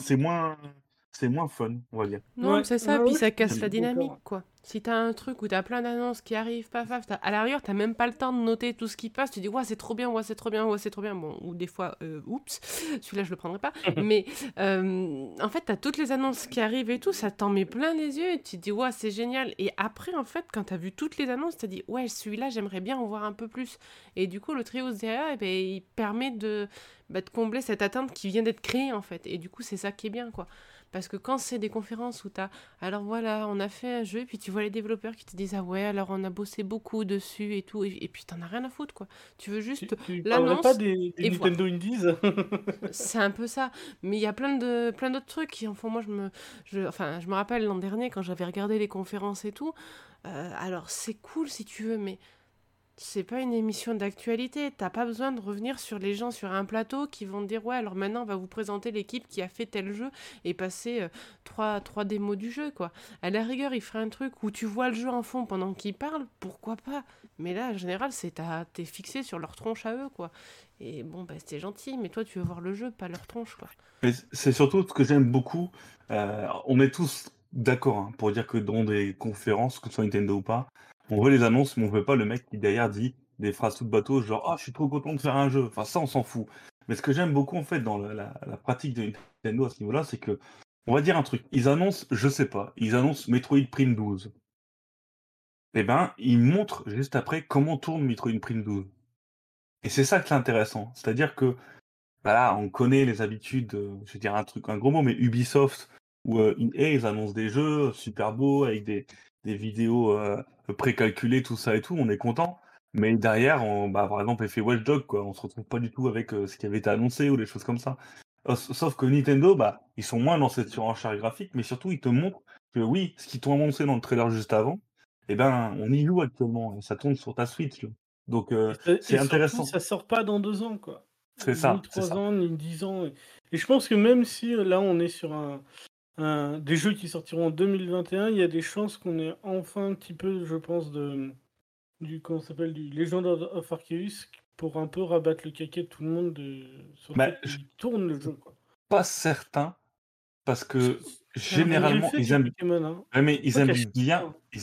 fun, on va dire. Non, ouais, c'est ça. Puis ça casse la dynamique, quoi. Si t'as un truc où t'as plein d'annonces qui arrivent, paf, à l'arrière, t'as même pas le temps de noter tout ce qui passe, tu dis, ouah, c'est trop bien, ouah, c'est trop bien, ouah, c'est trop bien. Bon, ou des fois, oups, celui-là, je le prendrai pas. Mais en fait, t'as toutes les annonces qui arrivent et tout, ça t'en met plein les yeux et tu te dis, ouah, c'est génial. Et après, en fait, quand t'as vu toutes les annonces, t'as dit, ouais, celui-là, j'aimerais bien en voir un peu plus. Et du coup, le Treehouse derrière, il permet de combler cette attente qui vient d'être créée, en fait. Et du coup, c'est ça qui est bien, quoi. Parce que quand c'est des conférences où t'as, alors voilà, on a fait un jeu, et puis tu vois les développeurs qui te disent, ah ouais, alors on a bossé beaucoup dessus et tout, et puis t'en as rien à foutre, quoi. Tu veux juste tu l'annonce. Pas des Nintendo Indies. C'est un peu ça. Mais il y a plein d'autres trucs qui en font. Moi, je me rappelle l'an dernier quand j'avais regardé les conférences et tout. Alors c'est cool si tu veux, mais c'est pas une émission d'actualité, t'as pas besoin de revenir sur les gens sur un plateau qui vont te dire « Ouais, alors maintenant, on va vous présenter l'équipe qui a fait tel jeu et passer 3 démos du jeu, quoi. » À la rigueur, il ferait un truc où tu vois le jeu en fond pendant qu'ils parlent, pourquoi pas ? Mais là, en général, t'es fixé sur leur tronche à eux, quoi. Et bon, c'était gentil, mais toi, tu veux voir le jeu, pas leur tronche, quoi. Mais c'est surtout ce que j'aime beaucoup. On est tous d'accord, hein, pour dire que dans des conférences, que ce soit Nintendo ou pas, on veut les annonces, mais on veut pas le mec qui derrière dit des phrases tout de bateau, genre « Ah, je suis trop content de faire un jeu ». Enfin, ça, on s'en fout. Mais ce que j'aime beaucoup, en fait, dans la pratique de Nintendo à ce niveau-là, c'est que, on va dire un truc, ils annoncent, je sais pas, ils annoncent Metroid Prime 12. Eh ben, ils montrent juste après comment tourne Metroid Prime 12. Et c'est ça qui est intéressant. C'est-à-dire que, voilà, on connaît les habitudes, je vais dire un gros mot, mais Ubisoft ou EA, ils annoncent des jeux super beaux avec des vidéos précalculées, tout ça et tout, on est content, mais derrière, par exemple, il fait Watch Dogs, quoi. On se retrouve pas du tout avec ce qui avait été annoncé ou des choses comme ça. Sauf que Nintendo, ils sont moins dans cette surenchère graphique, mais surtout, ils te montrent que oui, ce qu'ils t'ont annoncé dans le trailer juste avant, on y joue actuellement, et ça tourne sur ta Switch. Donc, c'est intéressant. Surtout, ça sort pas dans 2 ans, quoi. C'est ça. Ni 3 ans, ni 10 ans. Et je pense que même si, là, on est sur des jeux qui sortiront en 2021, il y a des chances qu'on ait enfin un petit peu, je pense, du Legend of Arceus pour un peu rabattre le caquet de tout le monde sur qui tourne le jeu, quoi. Pas certain, parce que généralement ils aiment Pokémon, hein. Ouais, mais ils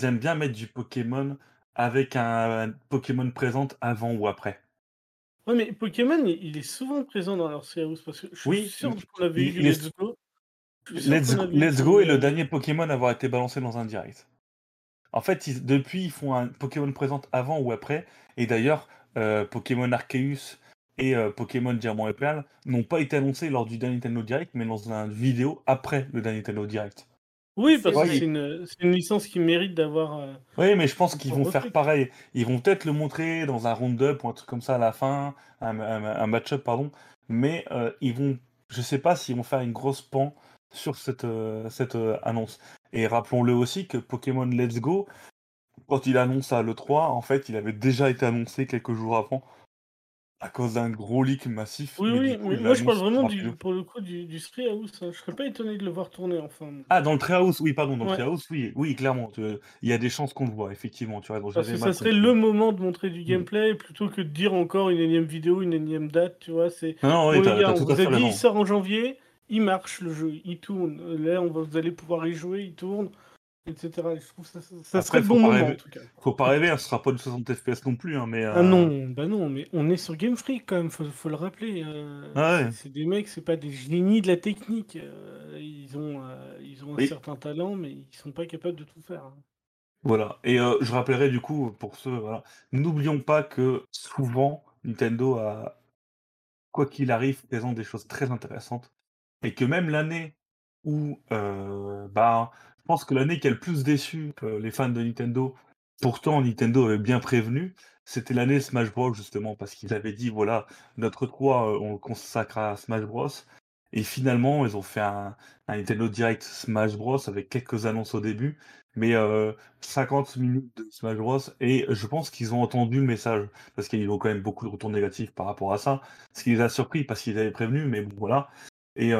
aiment bien mettre du Pokémon avec un Pokémon présente avant ou après. Ouais, mais Pokémon il est souvent présent dans leur Treehouse, parce que je suis sûr qu'on l'avait vu les deux autres. Let's Go est le dernier Pokémon à avoir été balancé dans un direct. En fait, ils font un Pokémon présente avant ou après, et d'ailleurs, Pokémon Arceus et Pokémon Diamant et Perle n'ont pas été annoncés lors du dernier Nintendo Direct, mais dans une vidéo après le dernier Nintendo Direct. Oui, parce que c'est une licence qui mérite d'avoir... Oui, mais je pense qu'ils vont faire pareil. Ils vont peut-être le montrer dans un round-up ou un truc comme ça à la fin, un match-up, pardon. Mais ils vont, je ne sais pas s'ils vont faire une grosse pan sur cette annonce. Et rappelons-le aussi que Pokémon Let's Go, quand il annonce à l'E3, en fait, il avait déjà été annoncé quelques jours avant à cause d'un gros leak massif. Oui, moi je parle vraiment du Treehouse. Hein. Je serais pas étonné de le voir tourner enfin. Ah, dans le Treehouse, oui, pardon, dans le Treehouse, oui, clairement. Il y a des chances qu'on le voit, effectivement. Tu vois, donc parce que ça serait le moment de montrer du gameplay plutôt que de dire encore une énième vidéo, une énième date, tu vois. C'est... Non, oui, t'as tout à fait raison. Il sort en janvier, il marche le jeu, il tourne. Là, vous allez pouvoir y jouer, il tourne, etc. Je trouve ça, ça serait le bon moment, en tout cas. Faut pas rêver, ce sera pas du 60 FPS non plus. Hein, mais, non, mais on est sur Game Freak quand même, faut le rappeler. C'est des mecs, c'est pas des génies de la technique. Ils ont un certain talent, mais ils sont pas capables de tout faire. Hein. Voilà, et je rappellerai du coup, pour ceux... Voilà. N'oublions pas que souvent, Nintendo a, quoi qu'il arrive, présente des choses très intéressantes. Et que même l'année où... Je pense que l'année qui a le plus déçu les fans de Nintendo, pourtant Nintendo avait bien prévenu, c'était l'année Smash Bros justement, parce qu'ils avaient dit voilà, notre 3 on le consacre à Smash Bros, et finalement ils ont fait un Nintendo Direct Smash Bros avec quelques annonces au début, mais 50 minutes de Smash Bros, et je pense qu'ils ont entendu le message, parce qu'ils ont quand même beaucoup de retours négatifs par rapport à ça, ce qui les a surpris parce qu'ils avaient prévenu, mais bon voilà, et...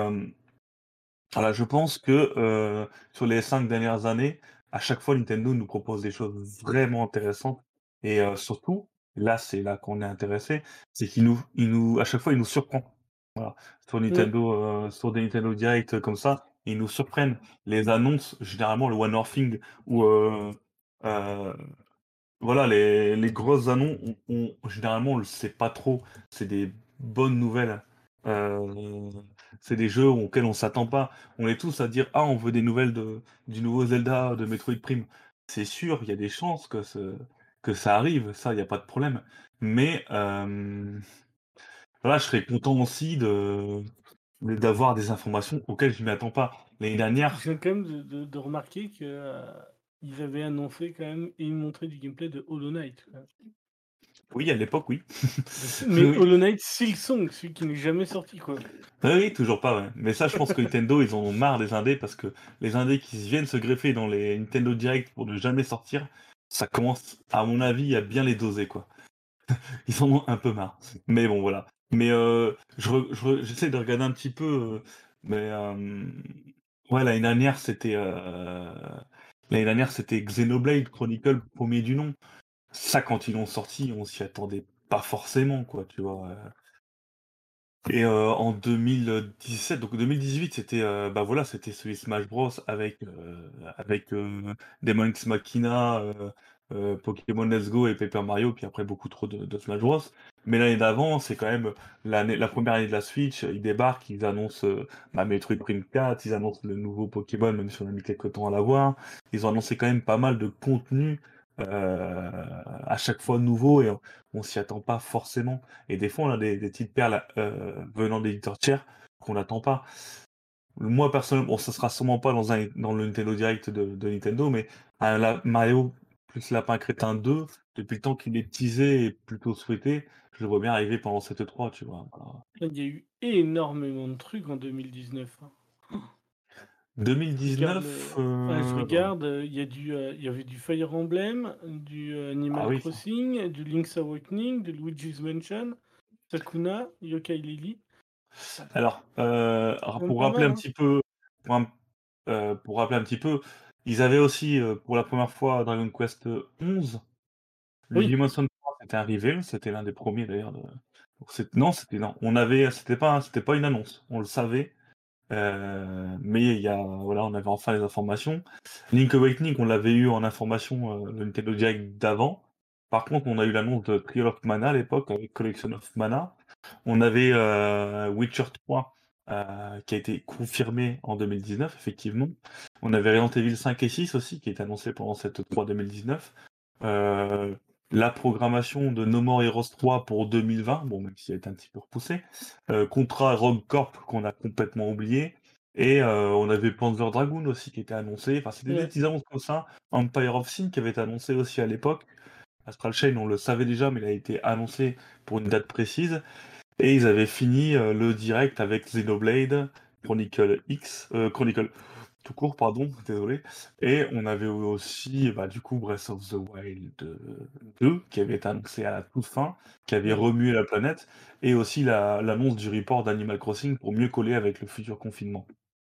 Voilà, je pense que sur les 5 dernières années, à chaque fois, Nintendo nous propose des choses vraiment intéressantes. Et surtout, là, c'est là qu'on est intéressé, c'est qu'il nous, à chaque fois, il nous surprend. Voilà. Sur Nintendo, sur des Nintendo Direct comme ça, ils nous surprennent. Les annonces, généralement, le One More Thing, ou voilà, les grosses annonces, généralement, on ne le sait pas trop. C'est des bonnes nouvelles. C'est des jeux auxquels on s'attend pas. On est tous à dire on veut des nouvelles du nouveau Zelda, de Metroid Prime. C'est sûr, il y a des chances que ça arrive, ça, il y a pas de problème. Mais voilà, je serais content aussi d'avoir des informations auxquelles je ne m'attends pas. L'année dernière, je viens quand même de remarquer que ils avaient annoncé quand même et montré du gameplay de Hollow Knight. Oui, à l'époque, oui. Mais Hollow Knight Silksong, celui qui n'est jamais sorti, quoi. Oui, toujours pas, ouais. Mais ça, je pense que Nintendo, ils en ont marre des indés, parce que les indés qui viennent se greffer dans les Nintendo Direct pour ne jamais sortir, ça commence, à mon avis, à bien les doser, quoi. Ils en ont un peu marre. Mais bon, voilà. Mais j'essaie de regarder un petit peu... ouais, l'année dernière, c'était Xenoblade Chronicle, premier du nom. Ça, quand ils l'ont sorti, on s'y attendait pas forcément, quoi, tu vois. Et en 2017, donc 2018, c'était, c'était celui Smash Bros avec Demon X Machina, Pokémon Let's Go et Paper Mario, puis après beaucoup trop de Smash Bros. Mais l'année d'avant, c'est quand même la première année de la Switch, ils débarquent, ils annoncent Metroid Prime 4, ils annoncent le nouveau Pokémon, même si on a mis quelques temps à l'avoir. Ils ont annoncé quand même pas mal de contenu. À chaque fois nouveau et on s'y attend pas forcément, et des fois on a des petites perles venant d'éditeurs tiers qu'on n'attend pas. Moi personnellement, ça sera sûrement pas dans le Nintendo Direct de Nintendo, mais Mario plus Lapin Crétin 2, depuis le temps qu'il est teasé et plutôt souhaité, je le vois bien arriver pendant cette E3, tu vois. Alors... Il y a eu énormément de trucs en 2019 hein. 2019, je regarde, il y avait du Fire Emblem, du Animal Crossing, du Link's Awakening, du Luigi's Mansion, Sakuna, Yokai Lily. Alors, pour rappeler un petit peu, ils avaient aussi pour la première fois Dragon Quest 11. Le Dimension 3 était arrivé, c'était l'un des premiers d'ailleurs. C'était pas une annonce, on le savait. Mais on avait enfin les informations. Link Awakening, on l'avait eu en information le Nintendo Direct d'avant. Par contre, on a eu l'annonce de Trial of Mana à l'époque avec Collection of Mana. On avait Witcher 3 qui a été confirmé en 2019, effectivement. On avait Resident Evil 5 et 6 aussi qui est annoncé pendant cette 3 2019. La programmation de No More Heroes 3 pour 2020, bon, même si elle est un petit peu repoussée. Contra Rogue Corp qu'on a complètement oublié. Et on avait Panzer Dragoon aussi qui était annoncé. Enfin, c'était des Ouais. petites annonces comme ça. Empire of Sin qui avait été annoncé aussi à l'époque. Astral Chain, on le savait déjà, mais il a été annoncé pour une date précise. Et ils avaient fini le direct avec Xenoblade Chronicle Chronicle tout court, pardon, désolé. Et on avait aussi, du coup, Breath of the Wild 2, qui avait été annoncé à la toute fin, qui avait remué la planète, et aussi l'annonce du report d'Animal Crossing pour mieux coller avec le futur confinement.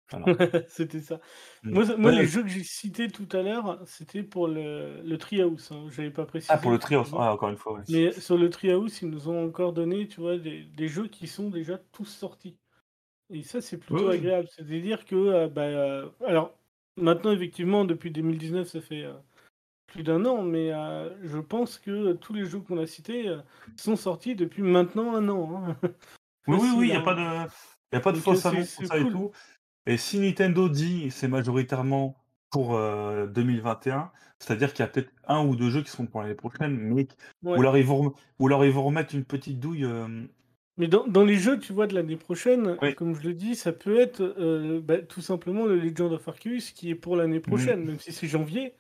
Voilà. C'était ça. Moi, les jeux que j'ai cités tout à l'heure, c'était pour le Treehouse. Hein. Je n'avais pas précisé. Ah, pour le Treehouse, ah, encore une fois. Ouais. Mais sur le Treehouse, ils nous ont encore donné, tu vois, des jeux qui sont déjà tous sortis. Et ça, c'est plutôt Oui. agréable. C'est-à-dire que, alors, maintenant, effectivement, depuis 2019, ça fait plus d'un an, mais je pense que tous les jeux qu'on a cités sont sortis depuis maintenant un an. Hein. Oui, il n'y a pas de fausse annonce pour ça cool. et tout. Et si Nintendo dit c'est majoritairement pour 2021, c'est-à-dire qu'il y a peut-être un ou deux jeux qui sont pour l'année prochaine, mais Ouais. ou alors ils vont remettre une petite douille. Mais dans les jeux, tu vois, de l'année prochaine, Oui. comme je le dis, ça peut être tout simplement le Legend of Arceus qui est pour l'année prochaine, même si c'est janvier.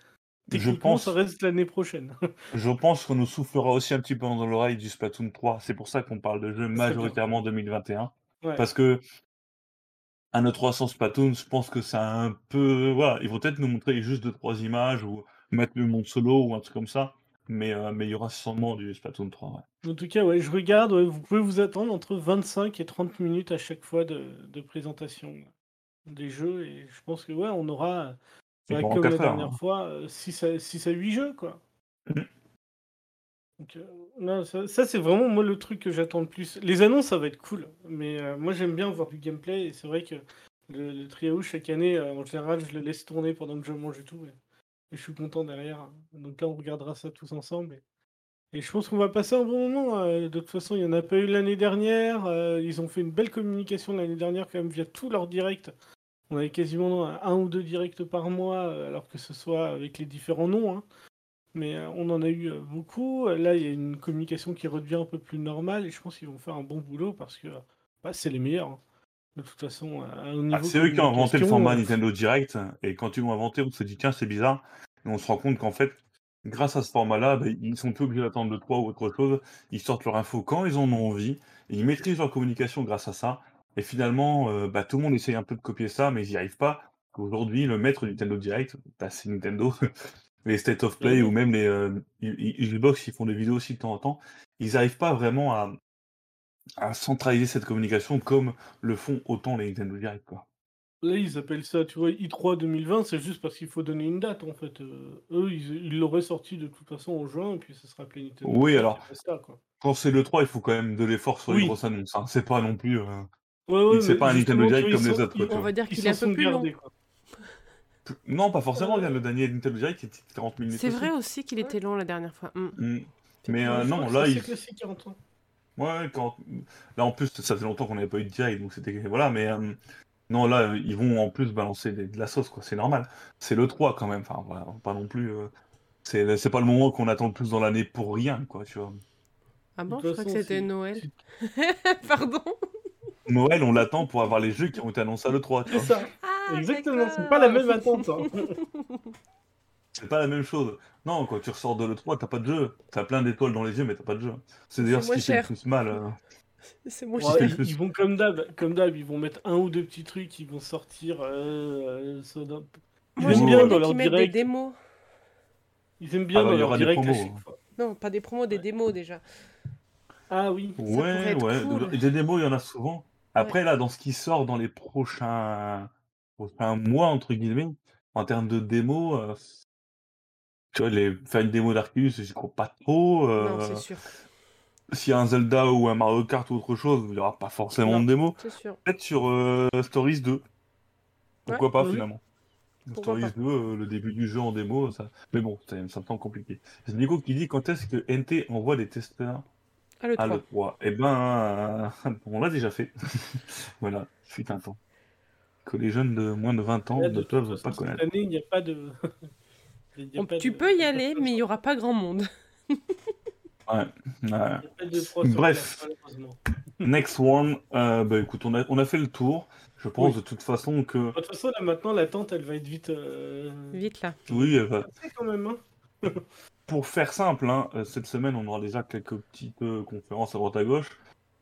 Techniquement, ça reste l'année prochaine. Je pense qu'on nous soufflera aussi un petit peu dans l'oreille du Splatoon 3. C'est pour ça qu'on parle de jeux majoritairement 2021. Ouais. Parce que un E3 sans Splatoon, je pense que c'est un peu... Voilà, ils vont peut-être nous montrer juste 2-3 images ou mettre le monde solo ou un truc comme ça. Mais il y aura sûrement du Splatoon 3. Ouais. En tout cas, ouais, je regarde. Ouais, vous pouvez vous attendre entre 25 et 30 minutes à chaque fois de présentation des jeux. Et je pense que on aura, comme la dernière fois, 6 à 8 jeux. Quoi. Donc, non, ça, c'est vraiment moi le truc que j'attends le plus. Les annonces, ça va être cool. Mais moi, j'aime bien voir du gameplay. Et c'est vrai que le Treehouse, chaque année, en général, je le laisse tourner pendant que je mange et tout. Ouais. Et je suis content derrière. Donc là, on regardera ça tous ensemble. Et je pense qu'on va passer un bon moment. De toute façon, il n'y en a pas eu l'année dernière. Ils ont fait une belle communication l'année dernière, quand même, via tous leurs directs. On avait quasiment un ou deux directs par mois, alors que ce soit avec les différents noms. Hein. Mais on en a eu beaucoup. Là, il y a une communication qui redevient un peu plus normale. Et je pense qu'ils vont faire un bon boulot parce que c'est les meilleurs. Hein. De toute façon, au niveau c'est eux qui ont inventé le format Nintendo Direct, et quand ils l'ont inventé, on se dit tiens, c'est bizarre, et on se rend compte qu'en fait, grâce à ce format-là, ils sont plus obligés d'attendre le 3 ou autre chose, ils sortent leur info quand ils en ont envie, et ils maîtrisent leur communication grâce à ça, et finalement, tout le monde essaye un peu de copier ça, mais ils n'y arrivent pas. Aujourd'hui, le maître du Nintendo Direct, c'est Nintendo, les State of Play, ou même les Xbox, ils font des vidéos aussi de temps en temps, ils n'arrivent pas vraiment à centraliser cette communication comme le font autant les Nintendo Direct. Quoi. Là, ils appellent ça, tu vois, E3 2020, c'est juste parce qu'il faut donner une date, en fait. Eux, ils l'auraient sorti de toute façon en juin, et puis ça sera appelé Nintendo. Oui, alors, quand c'est l'E3, il faut quand même de l'effort sur les grosses annonces. Hein. C'est pas non plus... c'est pas un Nintendo Direct comme les autres. On va dire qu'il est un peu plus long. Non, pas forcément. Le dernier Nintendo Direct était 40 minutes. C'est vrai aussi qu'il était long la dernière fois. Mais non, là, il... C'est 40 ans. Ouais, là en plus ça faisait longtemps qu'on n'avait pas eu de direct, donc c'était mais non, là ils vont en plus balancer de la sauce, quoi. C'est normal, c'est le 3 quand même, enfin voilà, pas non plus c'est pas le moment qu'on attend le plus dans l'année pour rien, quoi, tu vois. Ah bon, je crois que c'était Noël. Pardon. Noël, on l'attend pour avoir les jeux qui ont été annoncés à l'E3, tu vois. C'est ça. Ah, exactement, d'accord. C'est pas la même attente, hein. C'est pas la même chose. Non, quand tu ressors de l'E3, t'as pas de jeu. T'as plein d'étoiles dans les yeux, mais t'as pas de jeu. C'est d'ailleurs ce qui fait le plus mal. C'est moins cher. Ils vont comme d'hab, ils vont mettre un ou deux petits trucs, ils vont sortir... Ils aiment bien dans leur direct. Des démos. Ils aiment bien dans leur direct à chaque fois. Non, pas des promos, des démos déjà. Ah oui. Ouais. Cool. Des démos, il y en a souvent. Après, là, dans ce qui sort dans les prochains mois, entre guillemets, en termes de démos... Tu vois, faire une démo d'Arceus, j'y crois pas trop. Non, c'est sûr. S'il y a un Zelda ou un Mario Kart ou autre chose, il n'y aura pas forcément de démo. C'est sûr. Peut-être sur Stories 2. Pourquoi pas, finalement. Pourquoi Stories 2, le début du jeu en démo, ça... Mais bon, ça me semble compliqué. C'est Nico qui dit quand est-ce que NT envoie des testeurs à l'E3. Eh ben, on l'a déjà fait. Voilà, fut un temps. Que les jeunes de moins de 20 ans ne peuvent pas connaître. Cette année, il n'y a pas de... Tu peux y aller, mais il n'y aura pas grand monde. Bref, next one. Écoute, on a fait le tour. Je pense de toute façon que... De toute façon, là, maintenant, l'attente, elle va être vite... Vite, là. Oui, elle va... C'est quand même, hein. Pour faire simple, hein, cette semaine, on aura déjà quelques petites conférences à droite à gauche.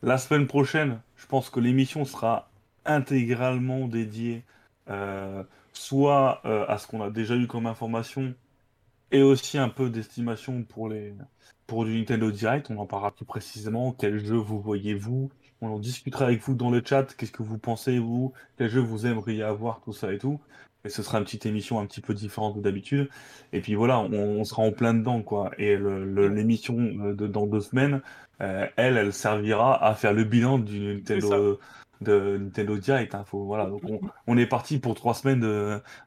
La semaine prochaine, je pense que l'émission sera intégralement dédiée soit à ce qu'on a déjà eu comme information, et aussi un peu d'estimation pour du Nintendo Direct. On en parlera plus précisément. Quel jeu vous voyez-vous ? On en discutera avec vous dans le chat. Qu'est-ce que vous pensez, vous ? Quel jeu vous aimeriez avoir ? Tout ça et tout. Et ce sera une petite émission un petit peu différente de d'habitude. Et puis voilà, on sera en plein dedans, quoi. Et l'émission dans 2 semaines, elle servira à faire le bilan du Nintendo... de Nintendo Direct, hein, voilà. Donc on est parti pour 3 semaines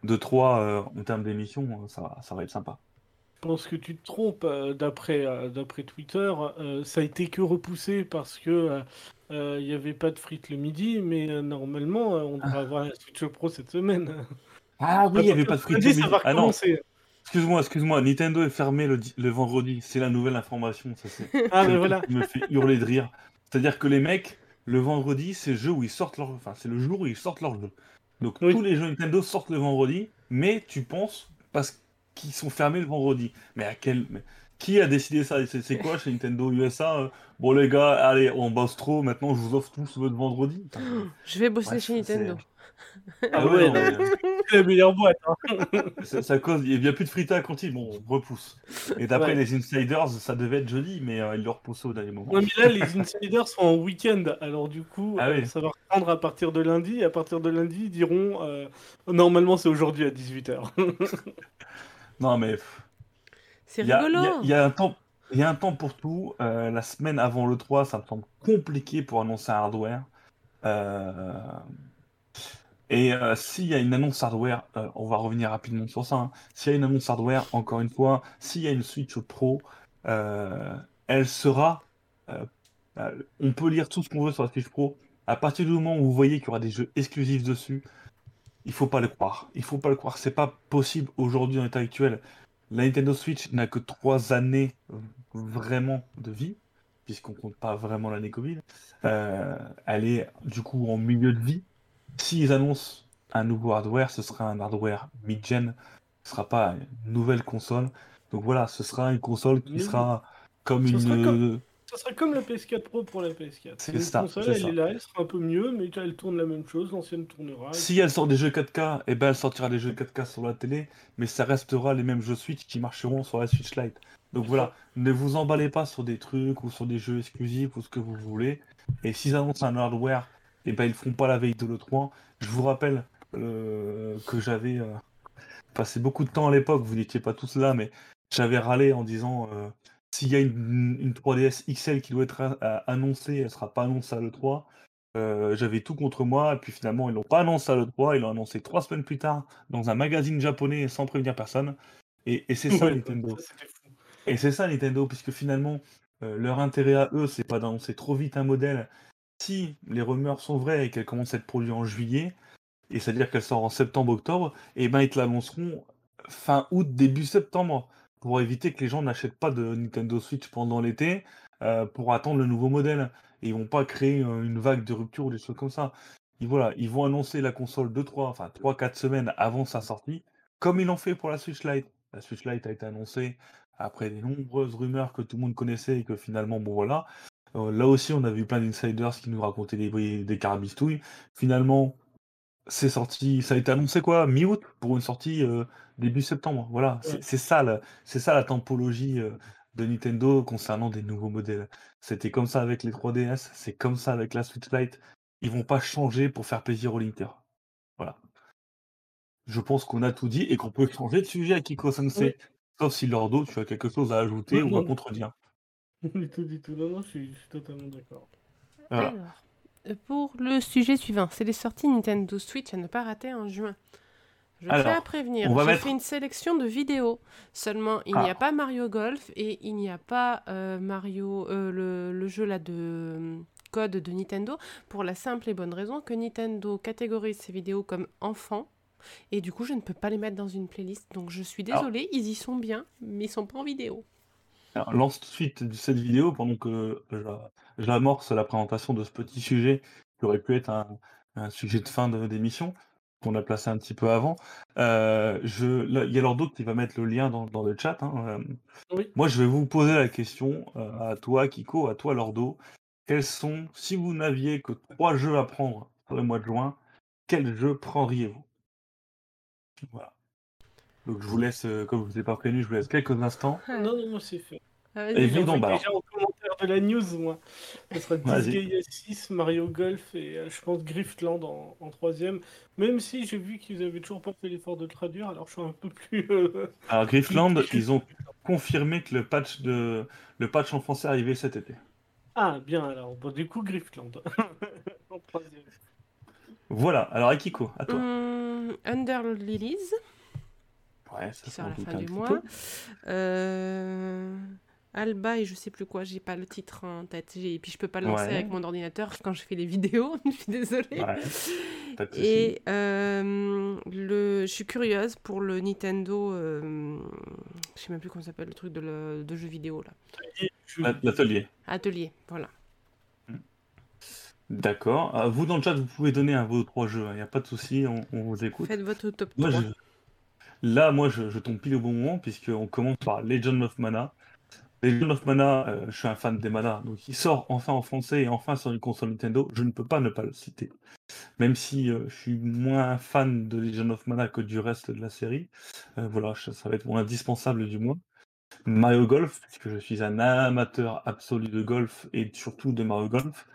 de 3 en termes d'émission, ça va être sympa. Je pense que tu te trompes, d'après Twitter, ça a été que repoussé parce que il n'y avait pas de frites le midi, mais normalement on devrait avoir la Switch Pro cette semaine. Ah oui, il n'y avait pas de frites le midi. Ça va recommencer. Ah, Excuse-moi, Nintendo est fermé le vendredi, c'est la nouvelle information, ça c'est. Ah ben voilà. Qui me fait hurler de rire. C'est-à-dire que les mecs, le vendredi, c'est le jeu où ils sortent leur... Enfin, c'est le jour où ils sortent leur jeu. Donc Tous les jeux Nintendo sortent le vendredi, mais tu penses parce qu'ils sont fermés le vendredi. Mais à quel... Qui a décidé ça ? C'est quoi chez Nintendo USA ? Bon les gars, allez, on bosse trop, maintenant je vous offre tous votre vendredi. Putain. Je vais bosser chez Nintendo. Ah ouais, c'est la meilleure boîte. Hein. Ça cause, il n'y a plus de frites à la cantine, bon, on repousse. Et d'après les insiders, ça devait être joli, mais ils le repoussaient au dernier moment. Ouais, mais là, les insiders sont en week-end, alors du coup, ça va reprendre à partir de lundi. Et à partir de lundi, ils diront, normalement, c'est aujourd'hui à 18h. Non, mais... C'est rigolo. Il y a un temps pour tout. La semaine avant l'E3, ça me semble compliqué pour annoncer un hardware. Et s'il y a une annonce hardware, on va revenir rapidement sur ça, hein. S'il y a une annonce hardware, encore une fois, s'il y a une Switch Pro, elle sera... on peut lire tout ce qu'on veut sur la Switch Pro. À partir du moment où vous voyez qu'il y aura des jeux exclusifs dessus, il ne faut pas le croire. Il ne faut pas le croire. Ce n'est pas possible aujourd'hui en l'état actuel. La Nintendo Switch n'a que 3 années vraiment de vie, puisqu'on ne compte pas vraiment l'année Covid. Elle est du coup en milieu de vie. S'ils annoncent un nouveau hardware, ce sera un hardware mid-gen, ce sera pas une nouvelle console. Donc voilà, ce sera une console qui sera comme ça une... Ça sera comme la PS4 Pro pour la PS4. C'est une console, c'est est là, elle sera un peu mieux, mais elle tourne la même chose, l'ancienne tournera. Si elle sort des jeux 4K, eh ben elle sortira des jeux 4K sur la télé, mais ça restera les mêmes jeux Switch qui marcheront sur la Switch Lite. Donc voilà, ne vous emballez pas sur des trucs ou sur des jeux exclusifs ou ce que vous voulez. Et s'ils annoncent un hardware... Et ben ils feront pas la veille de l'E3. Je vous rappelle que j'avais passé beaucoup de temps à l'époque, vous n'étiez pas tous là, mais j'avais râlé en disant s'il y a une 3DS XL qui doit être annoncée, elle sera pas annoncée à l'E3. J'avais tout contre moi, et puis finalement ils l'ont pas annoncée à l'E3, ils l'ont annoncée 3 semaines plus tard dans un magazine japonais sans prévenir personne. Et c'est ça Nintendo. Et c'est ça Nintendo, puisque finalement leur intérêt à eux, c'est pas d'annoncer trop vite un modèle. Si les rumeurs sont vraies et qu'elle commence à être produite en juillet, et c'est-à-dire qu'elle sort en septembre-octobre, et ben ils te l'annonceront fin août, début septembre, pour éviter que les gens n'achètent pas de Nintendo Switch pendant l'été pour attendre le nouveau modèle. Et ils vont pas créer une vague de rupture ou des choses comme ça. Et voilà, ils vont annoncer la console 3-4 semaines avant sa sortie, comme ils l'ont fait pour la Switch Lite. La Switch Lite a été annoncée après des nombreuses rumeurs que tout le monde connaissait et que finalement, bon voilà... Là aussi, on a vu plein d'insiders qui nous racontaient des carabistouilles. Finalement, c'est sorti, ça a été annoncé quoi, mi-août pour une sortie début septembre. Voilà, c'est ça la tempologie de Nintendo concernant des nouveaux modèles. C'était comme ça avec les 3DS, c'est comme ça avec la Switch Lite. Ils vont pas changer pour faire plaisir aux Linkers. Voilà. Je pense qu'on a tout dit et qu'on peut changer de sujet à Kiko-sensei. Oui. Sauf si Lordo, tu as quelque chose à ajouter ou à contredire. Du tout, non, je suis totalement d'accord. Voilà. Alors, pour le sujet suivant, c'est les sorties Nintendo Switch à ne pas rater en juin. Je tiens à prévenir, j'ai fait une sélection de vidéos. Seulement, il n'y a pas Mario Golf et il n'y a pas Mario, le jeu là de code de Nintendo, pour la simple et bonne raison que Nintendo catégorise ses vidéos comme enfants. Et du coup, je ne peux pas les mettre dans une playlist. Donc, je suis désolée, Ils y sont bien, mais ils ne sont pas en vidéo. Alors, lance tout de suite cette vidéo pendant que j'amorce la présentation de ce petit sujet qui aurait pu être un, un sujet de fin d'émission qu'on a placé un petit peu avant. Il y a Lordo qui va mettre le lien dans le chat. Oui. Moi, je vais vous poser la question à toi, Kiko, à toi, Lordo. Quels sont, si vous n'aviez que 3 jeux à prendre pour le mois de juin, quels jeux prendriez-vous? Voilà. Donc je vous laisse, comme je ne vous ai pas prévenu, je vous laisse quelques instants. Non, c'est fait. Et vous en bas. Déjà en commentaire de la news, moi. Ce sera Disgaea 6, Mario Golf et je pense Griftland en 3ème. Même si j'ai vu qu'ils avaient toujours pas fait l'effort de traduire, alors je suis un peu plus... Alors Griftland, ils ont confirmé que le patch en français arrivait cet été. Ah, bien alors. Bon, du coup, Griftland. En 3ème. Voilà. Alors Akiko, à toi. Ender Lilies. Ouais, ça qui sort à la fin du mois. Alba et je sais plus quoi, j'ai pas le titre en tête. Et puis je peux pas le lancer avec mon ordinateur quand je fais les vidéos, je suis désolée. Ouais, et je suis curieuse pour le Nintendo, je sais même plus comment ça s'appelle le truc de jeux vidéo là. L'atelier. Atelier, voilà. D'accord. Vous dans le chat, vous pouvez donner vos 3 jeux, il n'y a pas de souci, on vous écoute. Faites votre top 3. Là, moi, je tombe pile au bon moment, puisqu'on commence par Legend of Mana. Legend of Mana, je suis un fan des Mana, donc il sort enfin en français et enfin sur une console Nintendo, je ne peux pas ne pas le citer. Même si je suis moins fan de Legend of Mana que du reste de la série, voilà, ça va être mon indispensable du mois. Mario Golf, puisque je suis un amateur absolu de golf et surtout de Mario Golf.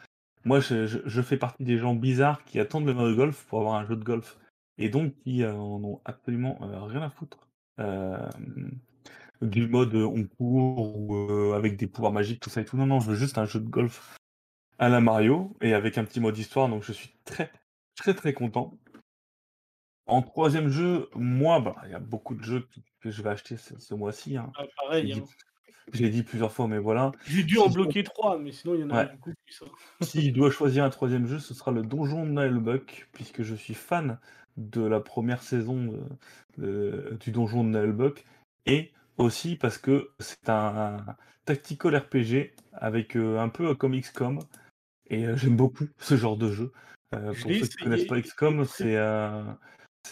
Moi, je fais partie des gens bizarres qui attendent le Mario Golf pour avoir un jeu de golf. Et donc, ils en ont absolument rien à foutre. Du mode on court ou avec des pouvoirs magiques, tout ça et tout. Non, je veux juste un jeu de golf à la Mario et avec un petit mode histoire. Donc, je suis très, très, très content. En 3ème jeu, moi, il y a beaucoup de jeux que je vais acheter ce mois-ci. Hein. Ah, pareil. Je l'ai dit plusieurs fois, mais voilà. J'ai dû en bloquer 3, mais sinon, il y en a beaucoup plus. Si je dois choisir un 3ème jeu, ce sera le Donjon de Naheulbeuk, puisque je suis fan de la première saison du Donjon de Naheulbeuk, et aussi parce que c'est un tactical RPG avec un peu comme XCOM, et j'aime beaucoup ce genre de jeu. Pour ceux qui ne connaissent pas XCOM, c'est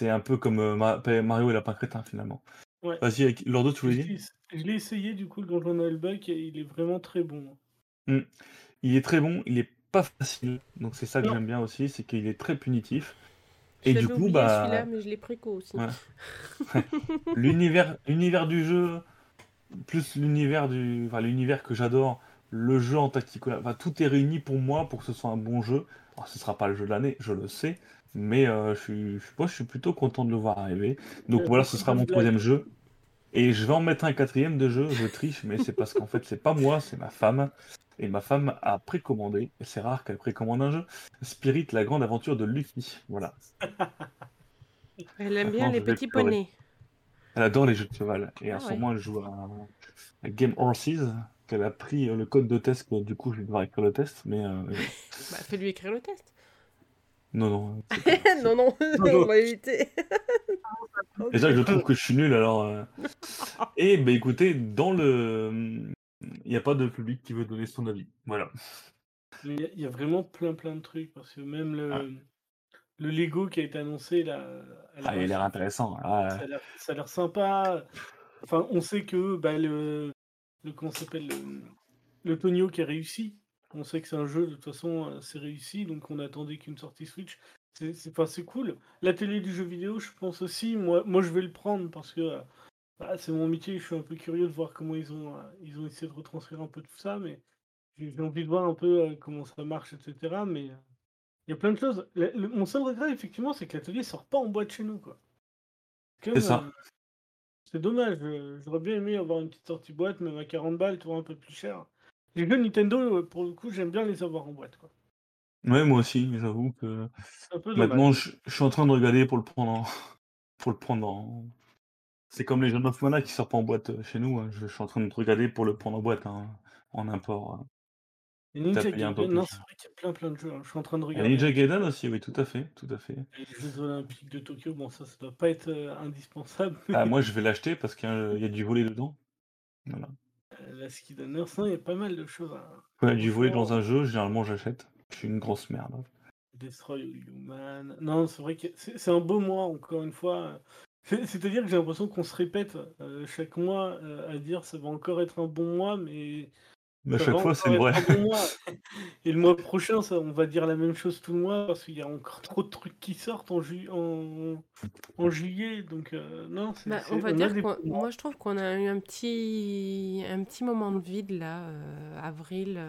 un peu comme Mario et Lapin Crétin, finalement. Ouais. Vas-y, Lordo, tu voulais dire ? Je l'ai essayé, du coup, le Donjon de Naheulbeuk, il est vraiment très bon. Mmh. Il est très bon, il est pas facile, donc c'est ça que j'aime bien aussi, c'est qu'il est très punitif. Et du coup, celui-là, mais je l'ai préco aussi. Ouais. l'univers du jeu, plus l'univers que j'adore, le jeu en tactical, tout est réuni pour moi pour que ce soit un bon jeu. Alors, ce sera pas le jeu de l'année, je le sais, mais moi, je suis plutôt content de le voir arriver. Donc voilà, ce sera mon 3ème jeu. Et je vais en mettre un 4ème de jeu, je triche, mais c'est parce qu'en fait, c'est pas moi, c'est ma femme. Et ma femme a précommandé, c'est rare qu'elle précommande un jeu, Spirit, la grande aventure de Lucky. Voilà. Elle aime bien les petits poneys. Elle adore les jeux de cheval. Et à ce moment, elle joue à Game Horses, qu'elle a pris le code de test, que du coup, je vais devoir écrire le test. Mais, fais-lui écrire le test. Non. Non, on va éviter. Déjà, je trouve que je suis nul, alors... Et écoutez, dans le... Il n'y a pas de public qui veut donner son avis. Voilà. Il y a vraiment plein de trucs. Parce que même le Lego qui a été annoncé, il a l'air intéressant. Ça a l'air sympa. Enfin, on sait que le Tonio qui a réussi. On sait que c'est un jeu, de toute façon, c'est réussi. Donc, on attendait qu'une sortie Switch. C'est cool. La télé du jeu vidéo, je pense aussi. Moi je vais le prendre parce que... c'est mon métier, je suis un peu curieux de voir comment ils ont essayé de retranscrire un peu tout ça, mais j'ai envie de voir un peu comment ça marche, etc. Mais il y a plein de choses. Mon seul regret, effectivement, c'est que l'atelier sort pas en boîte chez nous, quoi. C'est ça. C'est dommage, j'aurais bien aimé avoir une petite sortie boîte, même à 40 balles, tu vois, un peu plus cher. Les jeux Nintendo, pour le coup, j'aime bien les avoir en boîte, quoi. Ouais, moi aussi, mais j'avoue que maintenant, je suis en train de regarder pour le prendre en... C'est comme les Legend of Mana qui sortent pas en boîte chez nous. Hein. Je suis en train de regarder pour le prendre en boîte, hein, en import. Hein. Et Ninja Gaiden, c'est vrai qu'il y a plein de jeux. Hein. Je suis en train de regarder. Et Ninja Gaiden aussi, oui, tout à fait. Et les Jeux Olympiques de Tokyo, bon, ça doit pas être indispensable. Moi, je vais l'acheter parce qu'il y a du volet dedans. Voilà. La ski d'honneur, ça, il y a pas mal de choses. Hein. Ouais, du volet dans un jeu, généralement, j'achète. Je suis une grosse merde. Destroy Human. Non, c'est vrai que c'est un beau mois, encore une fois. C'est-à-dire que j'ai l'impression qu'on se répète chaque mois à dire ça va encore être un bon mois, mais à chaque fois c'est vrai. Bon et le mois prochain, ça, on va dire la même chose tout le mois parce qu'il y a encore trop de trucs qui sortent en juillet. Donc non, c'est, bah, c'est... On va dire moi je trouve qu'on a eu un petit moment de vide là, avril,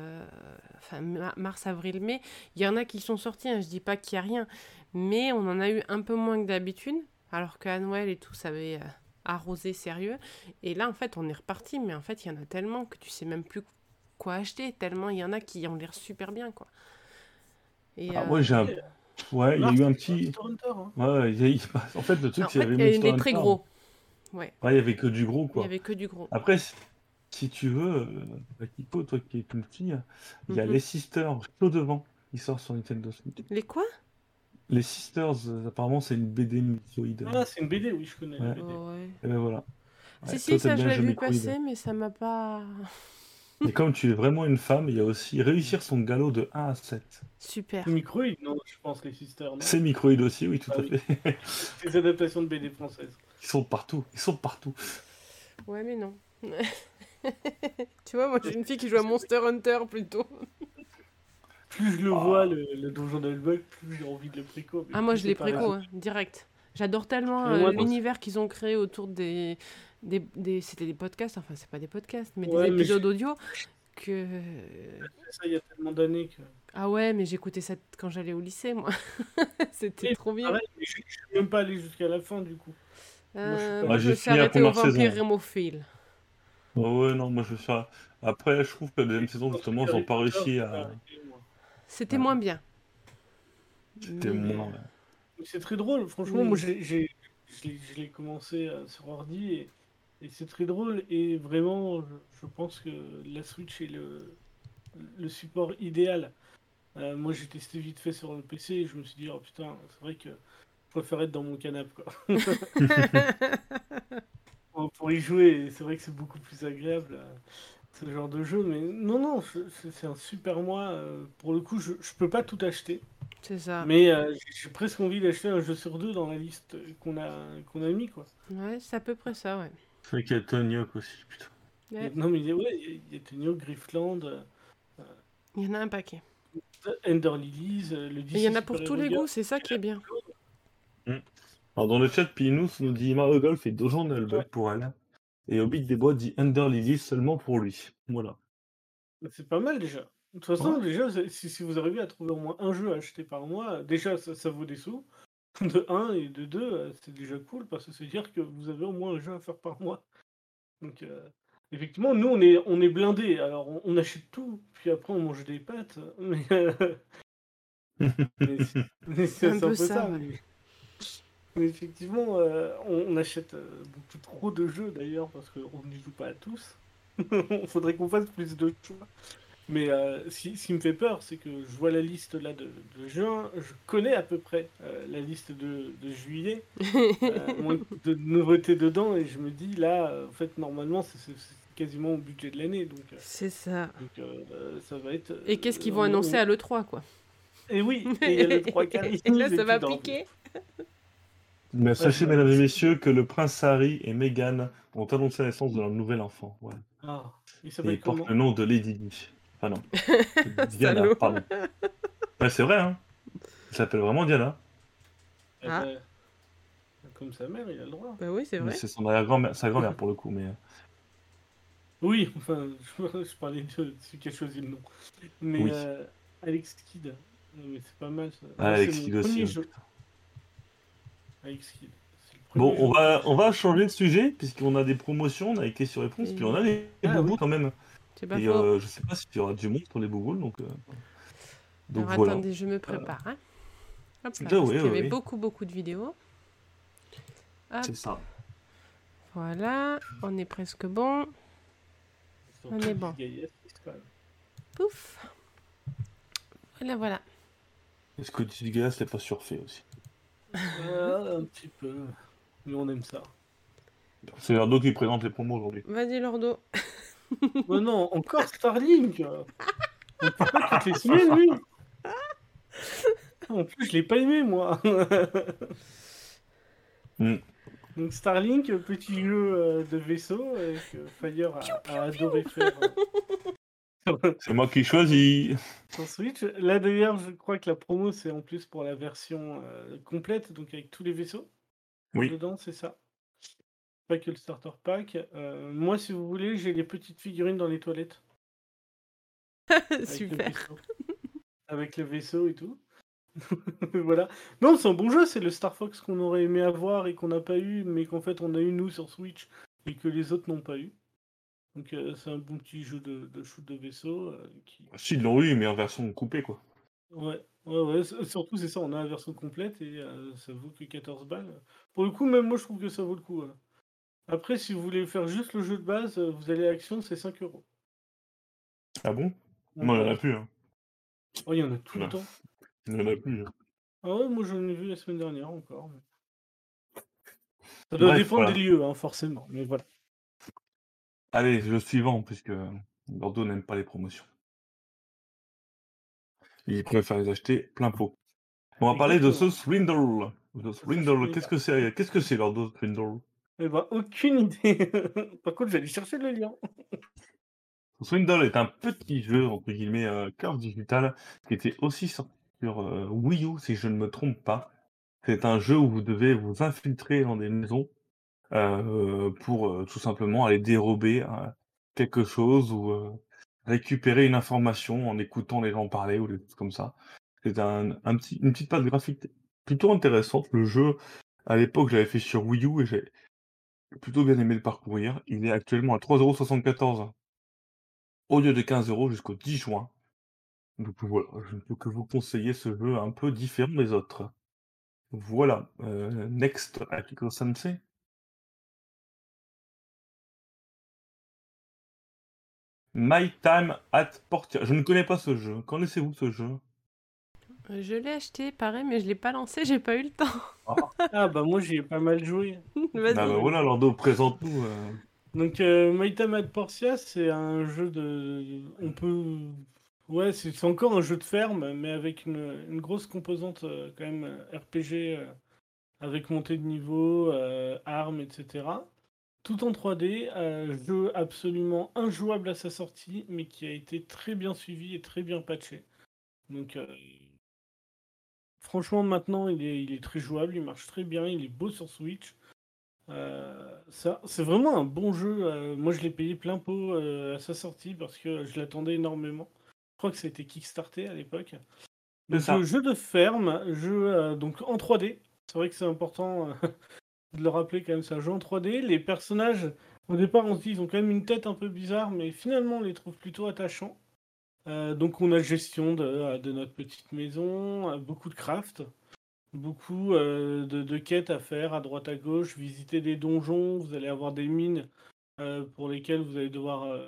enfin mars, avril, mai. Il y en a qui sont sortis. Hein, je dis pas qu'il y a rien, mais on en a eu un peu moins que d'habitude. Alors qu'à Noël et tout, ça avait arrosé sérieux. Et là, en fait, on est reparti. Mais en fait, il y en a tellement que tu sais même plus quoi acheter. Tellement il y en a qui ont l'air super bien, quoi. Et, moi, j'ai un... Ouais, il y a eu un petit... Hein. Ouais, en fait, le truc, c'est qu'il y avait... Il est très gros. Ouais. Ouais, il y avait que du gros, quoi. Il y avait que du gros. Après, si tu veux, Kiko, toi qui es tout petit, il y a les Sisters, chaud devant, qui sort sur Nintendo Switch. Les quoi ? Les Sisters, apparemment, c'est une BD microïde. Ah, c'est une BD, oui, je connais. Ouais. La BD. Oh, ouais. Et ben voilà. Ouais, si, ça, je l'ai vu passer, mais ça m'a pas... Et comme tu es vraiment une femme, il y a aussi réussir son galop de 1 à 7. Super. C'est microïde, non, je pense, les Sisters. Non, c'est microïde aussi, oui, tout à fait. C'est des adaptations de BD françaises. Ils sont partout. Ouais, mais non. Tu vois, moi, j'ai une fille qui joue à Monster Hunter, plutôt. Plus je le vois, le donjon de Naheulbeuk, plus j'ai envie de le préco. Ah, moi je l'ai préco, hein, direct. J'adore tellement l'univers qu'ils ont créé autour des... C'était des podcasts, enfin c'est pas des podcasts, mais des épisodes audio que... Ça, il y a tellement d'années que... Ah ouais, mais j'écoutais ça quand j'allais au lycée, moi. C'était trop bien. Pareil, mais je suis même pas allé jusqu'à la fin, du coup. Moi, je me suis arrêté au vampire hémophile. Oh ouais, non, moi je suis... Après, je trouve que la deuxième saison, justement, ils n'ont pas réussi à... C'était moins bien. C'était moins. C'est très drôle, franchement. Oui. Moi, je l'ai commencé sur ordi et c'est très drôle. Et vraiment, je pense que la Switch est le support idéal. Moi, j'ai testé vite fait sur le PC et je me suis dit, oh putain, c'est vrai que je préfère être dans mon canapé, quoi. Pour y jouer, c'est vrai que c'est beaucoup plus agréable. Ce genre de jeu, mais non, c'est un super mois. Pour le coup, je peux pas tout acheter. C'est ça. Mais j'ai presque envie d'acheter un jeu sur deux dans la liste qu'on a mis, quoi. Ouais, c'est à peu près ça, ouais. C'est vrai qu'il y a Tony Hawk aussi, putain. Ouais. Non, mais il y a Tony Hawk, Griffland. Il y en a un paquet. Ender Lilies, le DC. Il y en a pour tous les goûts, c'est ça qui est bien. Alors, dans le chat, Pinous nous dit Mario Golf et Donjon de Naheulbeuk pour elle. Et Hobbit des Bois dit Ender Lilies seulement pour lui. Voilà. C'est pas mal déjà. De toute façon, déjà, si vous arrivez à trouver au moins un jeu acheté par mois, déjà ça vaut des sous. De 1 et de 2, c'est déjà cool parce que c'est dire que vous avez au moins un jeu à faire par mois. Donc, effectivement, nous on est blindés. Alors on achète tout, puis après on mange des pâtes. Mais c'est un peu ça. Mais... Mais effectivement, on achète beaucoup trop de jeux d'ailleurs, parce qu'on n'y joue pas à tous. Il faudrait qu'on fasse plus de choix. Mais ce qui me fait peur, c'est que je vois la liste là de juin, je connais à peu près la liste de juillet, moins de nouveautés dedans, et je me dis là, en fait, normalement, c'est quasiment au budget de l'année. Donc, c'est ça. Donc, ça va être, et qu'est-ce qu'ils vont annoncer à l'E3, quoi. Et oui, et l'E3 carré. Et là, ça va piquer. Mais sachez, mesdames et messieurs, que le prince Harry et Meghan ont annoncé la naissance de leur nouvel enfant. Ouais. Ah, il porte le nom de Lady Di. Enfin non, Diana, pardon. Ouais, c'est vrai, hein. Il s'appelle vraiment Diana. Ah. Comme sa mère, il a le droit. Bah oui, c'est vrai. Mais c'est sa grand-mère pour le coup, mais... Oui, enfin, je parlais de celui qui a choisi le nom. Mais oui. Alex Kidd, mais c'est pas mal ça. Ah, Alex Kidd aussi, Bon, on va changer de sujet puisqu'on a des promotions, on a les questions-réponses, puis on a les bouboules quand même. C'est pas faux. Je sais pas s'il y aura du monde pour les bouboules, donc alors, voilà. Attendez, je me prépare. Hein. Hop là, parce qu'il y avait beaucoup de vidéos. Hop. C'est ça. Voilà, on est presque bon. On est bon. Pouf. Voilà. Est-ce que du gaz, c'est pas surfait aussi? Un petit peu, mais on aime ça. C'est Lordo qui présente les promos aujourd'hui. Vas-y Lordo. Mais non, encore Starlink. On parle toutes les semaines, lui. En plus, je l'ai pas aimé, moi. Donc Starlink, petit jeu de vaisseau que Fire a adoré faire. C'est moi qui choisis. Sur Switch. Là d'ailleurs, je crois que la promo, c'est en plus pour la version complète, donc avec tous les vaisseaux. Oui. Dedans, c'est ça. Pas que le starter pack. Moi, si vous voulez, j'ai les petites figurines dans les toilettes. Super. Avec le vaisseau et tout. Voilà. Non, c'est un bon jeu, c'est le Star Fox qu'on aurait aimé avoir et qu'on n'a pas eu, mais qu'en fait on a eu nous sur Switch et que les autres n'ont pas eu. Donc c'est un bon petit jeu de shoot de vaisseau. Si, ils l'ont eu, mais en version coupée, quoi. Ouais. Surtout, c'est ça, on a la version complète et ça vaut que 14 balles. Pour le coup, même moi, je trouve que ça vaut le coup. Hein. Après, si vous voulez faire juste le jeu de base, vous allez à Action, c'est 5€. Ah bon ? Moi, il n'y en a plus. Hein. Oh, il y en a tout le temps. Il n'y en a plus. Ah ouais, moi j'en ai vu la semaine dernière encore. Ça doit dépendre des lieux, hein, forcément, mais voilà. Allez, le suivant, puisque Bordeaux n'aime pas les promotions. Il préfère les acheter plein pot. On va parler de ce Swindle. De Swindle, qu'est-ce que c'est Bordeaux, Swindle ? Eh ben, aucune idée. Par contre, j'allais chercher le lien. Swindle est un petit jeu, entre guillemets, carte digitale, qui était aussi sorti sur Wii U, si je ne me trompe pas. C'est un jeu où vous devez vous infiltrer dans des maisons pour tout simplement aller dérober quelque chose ou récupérer une information en écoutant les gens parler ou des choses comme ça. C'est une petite patte graphique plutôt intéressante. Le jeu, à l'époque, j'avais fait sur Wii U et j'ai plutôt bien aimé le parcourir. Il est actuellement à 3,74€ au lieu de 15€ jusqu'au 10 juin. Donc voilà, je ne peux que vous conseiller ce jeu un peu différent des autres. Voilà, next, Akiko Sensei. My Time at Portia. Je ne connais pas ce jeu. Connaissez-vous ce jeu ? Je l'ai acheté, pareil, mais je ne l'ai pas lancé, j'ai pas eu le temps. Ah bah moi j'ai pas mal joué. Vas-y. Ah bah voilà, Lordo, présente-nous. Donc My Time at Portia, c'est un jeu de... On peut... Ouais, c'est encore un jeu de ferme, mais avec une grosse composante quand même RPG, avec montée de niveau, armes, etc. Tout en 3D, jeu absolument injouable à sa sortie, mais qui a été très bien suivi et très bien patché. Donc, franchement, maintenant, il est très jouable, il marche très bien, il est beau sur Switch. Ça, c'est vraiment un bon jeu. Moi, je l'ai payé plein pot à sa sortie parce que je l'attendais énormément. Je crois que ça a été Kickstarter à l'époque. Donc, c'est le jeu de ferme, donc en 3D. C'est vrai que c'est important de le rappeler quand même, c'est un jeu en 3D. Les personnages, au départ, on se dit ils ont quand même une tête un peu bizarre, mais finalement, on les trouve plutôt attachants. Donc, on a gestion de notre petite maison, beaucoup de craft, beaucoup de quêtes à faire à droite à gauche, visiter des donjons, vous allez avoir des mines pour lesquelles vous allez devoir...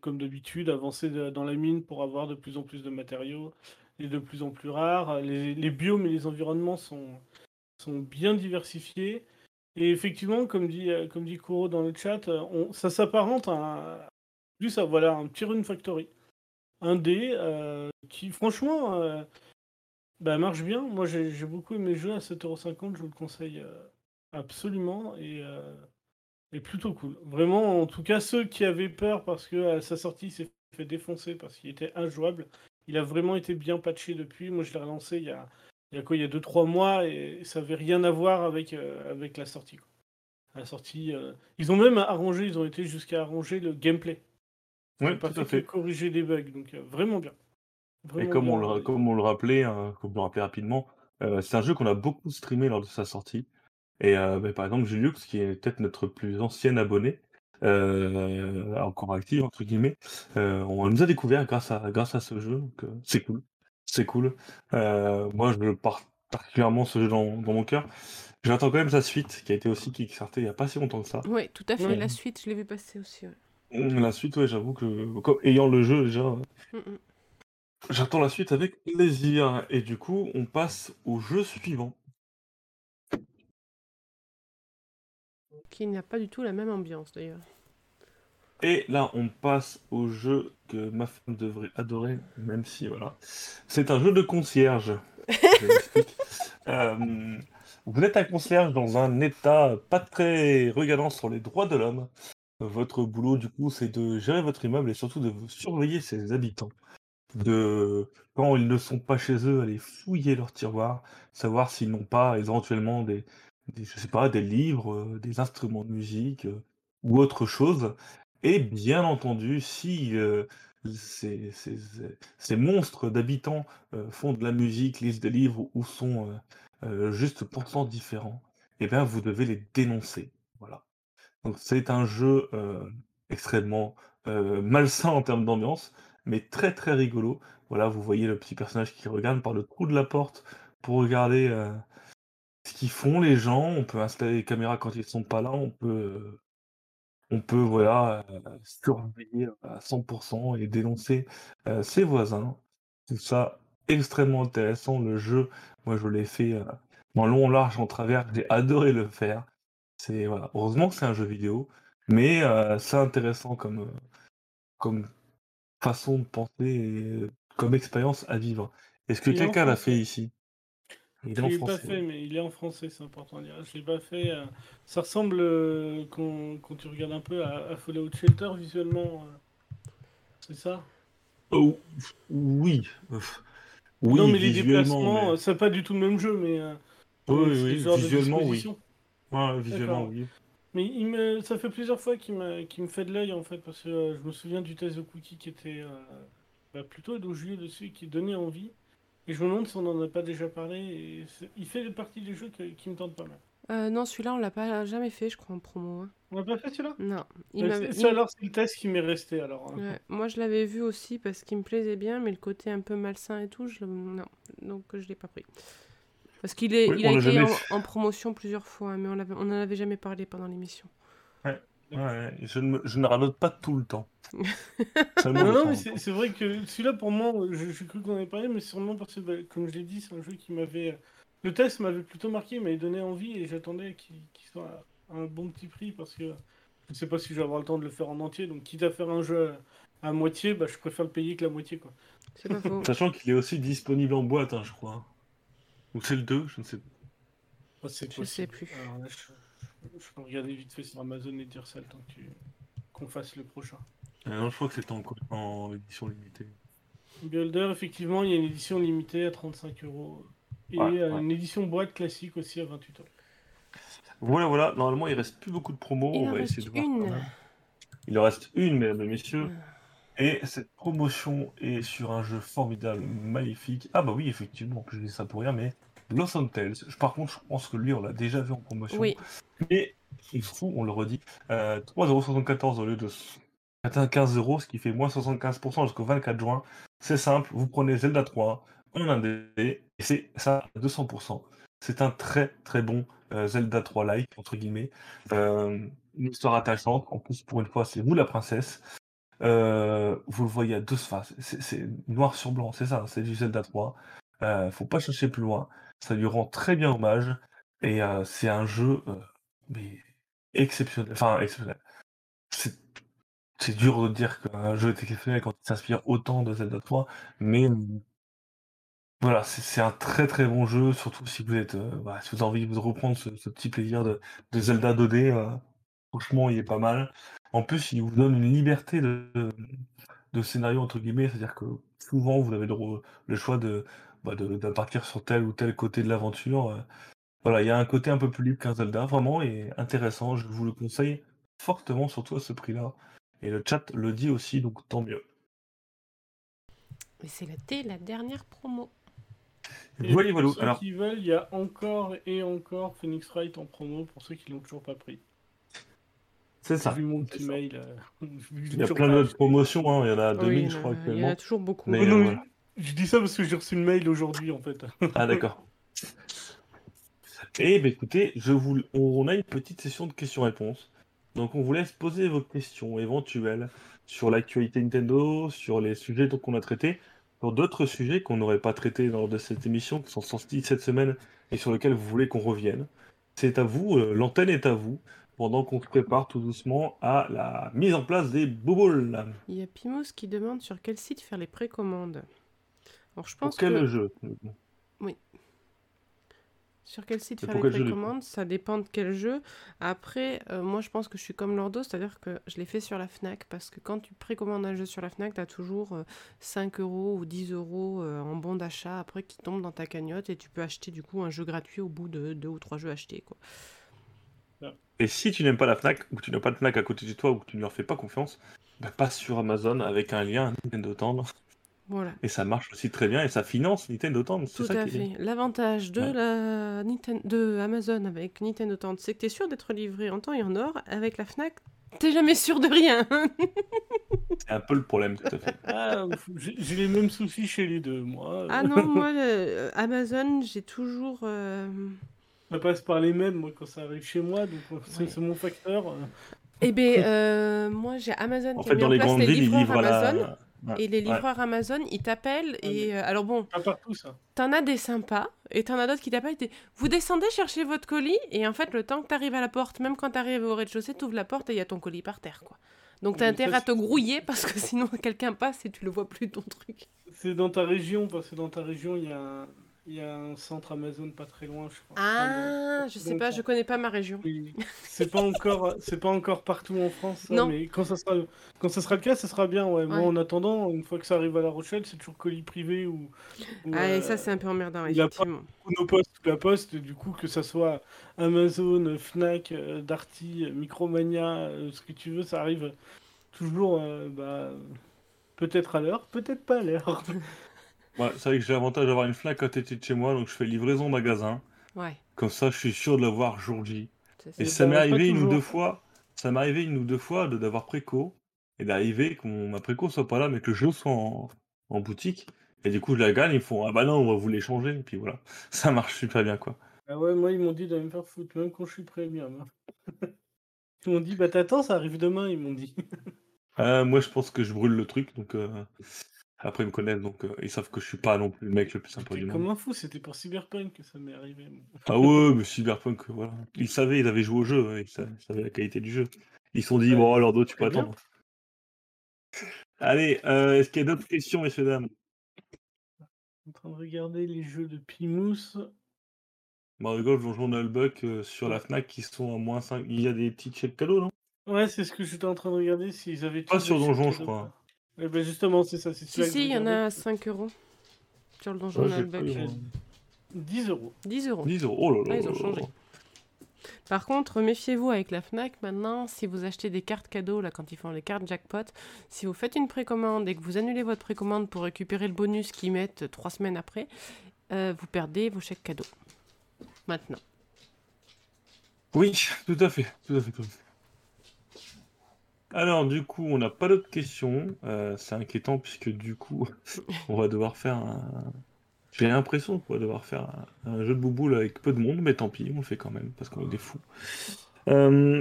comme d'habitude, avancer dans la mine pour avoir de plus en plus de matériaux et de plus en plus rares. Les biomes et les environnements sont bien diversifiés. Et effectivement, comme dit Kuro dans le chat, ça s'apparente à un petit rune factory. Un dé qui, franchement, marche bien. Moi, j'ai beaucoup aimé le jeu à 7,50€. Je vous le conseille absolument. Et plutôt cool. Vraiment, en tout cas, ceux qui avaient peur parce que à sa sortie, il s'est fait défoncer parce qu'il était injouable. Il a vraiment été bien patché depuis. Moi, je l'ai relancé il y a 2-3 mois et ça n'avait rien à voir avec la sortie. Quoi. La sortie, ils ont même arrangé, ils ont été jusqu'à arranger le gameplay. Oui, tout à fait. Corriger des bugs, donc vraiment bien. Vraiment et comme, bien comme on le rappelait rapidement, c'est un jeu qu'on a beaucoup streamé lors de sa sortie. Et par exemple, Juliux, qui est peut-être notre plus ancien abonné, encore actif, entre guillemets, on nous a découvert grâce à ce jeu, donc c'est cool. C'est cool. Moi, je porte particulièrement ce jeu dans mon cœur. J'attends quand même sa suite, qui a été aussi kickstartée il n'y a pas si longtemps que ça. Oui, tout à fait. La suite, je l'ai vu passer aussi. Ouais. La suite, oui, j'avoue que, ayant le jeu déjà, j'attends la suite avec plaisir. Et du coup, on passe au jeu suivant. Qui n'a pas du tout la même ambiance d'ailleurs. Et là, on passe au jeu que ma femme devrait adorer, même si, voilà. C'est un jeu de concierge. Je m'explique. Vous êtes un concierge dans un état pas très regardant sur les droits de l'homme. Votre boulot, du coup, c'est de gérer votre immeuble et surtout de surveiller ses habitants. De, quand ils ne sont pas chez eux, aller fouiller leurs tiroirs, savoir s'ils n'ont pas éventuellement des je sais pas, des livres, des instruments de musique ou autre chose. Et bien entendu, si ces monstres d'habitants font de la musique, lisent des livres ou sont juste pourtant différents, eh bien vous devez les dénoncer. Voilà. Donc c'est un jeu extrêmement malsain en termes d'ambiance, mais très très rigolo. Voilà, vous voyez le petit personnage qui regarde par le trou de la porte pour regarder ce qu'ils font les gens. On peut installer les caméras quand ils sont pas là, on peut voilà surveiller à 100% et dénoncer ses voisins. Tout ça extrêmement intéressant. Le jeu, moi je l'ai fait en long, en large, en travers. J'ai adoré le faire. C'est voilà. Heureusement que c'est un jeu vidéo, mais c'est intéressant comme façon de penser et comme expérience à vivre. Est-ce que quelqu'un l'a fait ici? Je l'ai pas fait, mais il est en français, c'est important à dire. Je l'ai pas fait. Ça ressemble, quand tu regardes un peu, à Fallout Shelter visuellement. C'est ça? Oh, oui. Oui. Non, mais les déplacements, mais... c'est pas du tout le même jeu, mais. Oui, visuellement, oui. Ouais, visuellement, d'accord. Oui. Mais ça fait plusieurs fois qu'il me fait de l'œil, en fait, parce que je me souviens du test de Cookie qui était plutôt élogieux dessus, qui donnait envie. Et je me demande si on n'en a pas déjà parlé. Et il fait partie des jeux qui me tentent pas mal. Non, celui-là, on l'a pas jamais fait, je crois, en promo. Hein. On l'a pas fait celui-là ? Non. Alors, c'est le test qui m'est resté, alors. Hein. Ouais, moi, je l'avais vu aussi parce qu'il me plaisait bien, mais le côté un peu malsain et tout, non. Donc, je l'ai pas pris. Parce qu'il a été en promotion plusieurs fois, hein, mais on n'en avait jamais parlé pendant l'émission. Ouais, je ne radote pas tout le temps. non, mais c'est vrai que celui-là, pour moi, je crois qu'on en avait parlé, mais sûrement parce que, comme je l'ai dit, c'est un jeu qui m'avait... Le test m'avait plutôt marqué, m'avait donné envie, et j'attendais qu'il soit à un bon petit prix, parce que je ne sais pas si je vais avoir le temps de le faire en entier, donc quitte à faire un jeu à moitié, je préfère le payer que la moitié, quoi. C'est pas faux. Sachant qu'il est aussi disponible en boîte, hein, je crois. Ou c'est le 2, je ne sais pas. Oh, je ne sais plus. Alors, là, je peux regarder vite fait sur Amazon et dire ça le temps qu'on fasse le prochain. Non, je crois que c'est en édition limitée. Builder, effectivement, il y a une édition limitée à 35 €. Et une édition boîte classique aussi à 28 €. Voilà. Normalement, il reste plus beaucoup de promos. On va essayer de voir. Il en reste une, mesdames et messieurs. Et cette promotion est sur un jeu formidable, magnifique. Ah bah oui, effectivement, je dis ça pour rien, mais... Lost on Tales. Par contre, je pense que lui, on l'a déjà vu en promotion. Oui. Mais il faut, on le redit, 3,74 € au lieu de 15 €, ce qui fait moins 75% jusqu'au 24 juin. C'est simple, vous prenez Zelda 3 en indé, et c'est ça à 200%. C'est un très très bon Zelda 3-like, entre guillemets. Une histoire attachante. En plus, pour une fois, c'est vous la princesse. Vous le voyez à deux faces. C'est noir sur blanc, c'est ça, c'est du Zelda 3. Faut pas chercher plus loin, ça lui rend très bien hommage, et c'est un jeu mais exceptionnel. Enfin, exceptionnel. C'est dur de dire qu'un jeu est exceptionnel quand il s'inspire autant de Zelda 3, mais voilà, c'est un très très bon jeu, surtout si vous êtes si vous avez envie de reprendre ce petit plaisir de Zelda 2D, franchement il est pas mal. En plus, il vous donne une liberté de scénario, entre guillemets, c'est-à-dire que souvent vous avez le choix de partir sur tel ou tel côté de l'aventure. Voilà, il y a un côté un peu plus libre qu'un Zelda, vraiment, et intéressant. Je vous le conseille fortement, surtout à ce prix-là. Et le chat le dit aussi, donc tant mieux. Mais c'est la dernière promo. Et voilà. Pour ceux qui veulent, il y a encore Phoenix Wright en promo, pour ceux qui l'ont toujours pas pris. C'est ça. J'ai vu mon petit mail. Il y a plein d'autres promotions, hein. Il y en a 2000, je crois. Il y en a toujours beaucoup. Mais, voilà. Je dis ça parce que j'ai reçu le mail aujourd'hui, en fait. Ah, d'accord. Eh bien, écoutez, on a une petite session de questions-réponses. Donc, on vous laisse poser vos questions éventuelles sur l'actualité Nintendo, sur les sujets qu'on a traités, sur d'autres sujets qu'on n'aurait pas traités lors de cette émission, qui sont sortis cette semaine et sur lesquels vous voulez qu'on revienne. C'est à vous, l'antenne est à vous. pendant qu'on se prépare tout doucement à la mise en place des boboles. Il y a Pimos qui demande sur quel site faire les précommandes. Alors, je pense pour quel jeu ? Oui. Sur quel site faire les précommandes, ça dépend de quel jeu. Après, moi je pense que je suis comme Lordo, c'est-à-dire que je l'ai fait sur la FNAC, parce que quand tu précommandes un jeu sur la FNAC, t'as toujours 5€ ou 10€ en bon d'achat après qui tombe dans ta cagnotte, et tu peux acheter du coup un jeu gratuit au bout de 2 ou 3 jeux achetés, quoi. Et si tu n'aimes pas la FNAC, ou que tu n'as pas de FNAC à côté de toi, ou que tu ne leur fais pas confiance, bah passe sur Amazon avec un lien Nintendo Tendre. Voilà. Et ça marche aussi très bien, et ça finance Nintendo Tendre. Tout à fait. L'avantage de de Amazon avec Nintendo Tendre, c'est que t'es sûr d'être livré en temps et en heure. Avec la FNAC, t'es jamais sûr de rien. C'est un peu le problème, tout à fait. Ah, j'ai les mêmes soucis chez les deux, moi. Ah non, moi, Amazon, j'ai toujours... Ça passe par les mêmes, moi, quand ça arrive chez moi, donc c'est mon facteur. Eh bien, moi, j'ai Amazon en qui fait, dans les grandes villes, ils livrent Amazon. Et les livreurs Amazon, ils t'appellent et alors bon, partout, ça. T'en as des sympas et t'en as d'autres qui t'appellent et vous descendez chercher votre colis, et en fait le temps que t'arrives à la porte, même quand t'arrives au rez-de-chaussée, t'ouvres la porte et il y a ton colis par terre, quoi. Donc t'as intérêt à te grouiller parce que sinon quelqu'un passe et tu le vois plus, ton truc. C'est dans ta région, parce que dans ta région il y a un centre Amazon pas très loin, je crois. Ah, je sais pas, je connais pas ma région. Oui. C'est pas encore partout en France, ça, non. Mais quand ça sera le cas, ça sera bien, ouais. Moi, en attendant, une fois que ça arrive à La Rochelle, c'est toujours colis privé ou et ça c'est un peu emmerdant, effectivement. La Poste, du coup, que ça soit Amazon, Fnac, Darty, Micromania, ce que tu veux, ça arrive toujours peut-être à l'heure, peut-être pas à l'heure. Ouais, c'est vrai que j'ai l'avantage d'avoir une FNAC à côté de chez moi, donc je fais livraison magasin. Ouais. Comme ça, je suis sûr de l'avoir jour J. Et ça m'est arrivé une ou deux fois d'avoir préco, et d'arriver que ma préco soit pas là, mais que le jeu soit en boutique. Et du coup, je la gagne, ils font « Ah bah non, on va vous l'échanger », et puis voilà. Ça marche super bien, quoi. Ah ouais, moi, ils m'ont dit d'aller me faire foutre, même quand je suis premium. Ils m'ont dit « Bah t'attends, ça arrive demain », ils m'ont dit. Moi, je pense que je brûle le truc, donc... Après, ils me connaissent, donc ils savent que je suis pas non plus le mec le plus sympa du monde. Comme un fou, c'était pour Cyberpunk que ça m'est arrivé. Ah ouais, mais Cyberpunk, voilà. Ils savaient, ils avaient joué au jeu, hein, ils savaient la qualité du jeu. Ils se sont dit, bon, alors d'autres, tu peux attendre. Allez, est-ce qu'il y a d'autres questions, messieurs, dames ? Je suis en train de regarder les jeux de Pimousse. Mario Golf, Donjon de Naheulbeuk sur la FNAC qui sont à moins 5. Il y a des petits chèques cadeaux, non ? Ouais, c'est ce que j'étais en train de regarder, s'ils avaient... Pas sur Donjon, je crois. Eh ben justement, c'est ça. C'est il y en a à 5€ sur le Donjon de Naheulbeuk. 10€. 10€. Oh là là. Ah, ils ont changé. Par contre, méfiez-vous avec la FNAC maintenant. Si vous achetez des cartes cadeaux, là, quand ils font les cartes jackpot, si vous faites une précommande et que vous annulez votre précommande pour récupérer le bonus qu'ils mettent 3 semaines après, vous perdez vos chèques cadeaux. Maintenant. Oui, tout à fait. Tout à fait. Alors du coup, on n'a pas d'autres questions, c'est inquiétant puisque du coup, on va devoir faire un... J'ai l'impression qu'on va devoir faire un jeu de bouboule avec peu de monde, mais tant pis, on le fait quand même, parce qu'on est des fous. On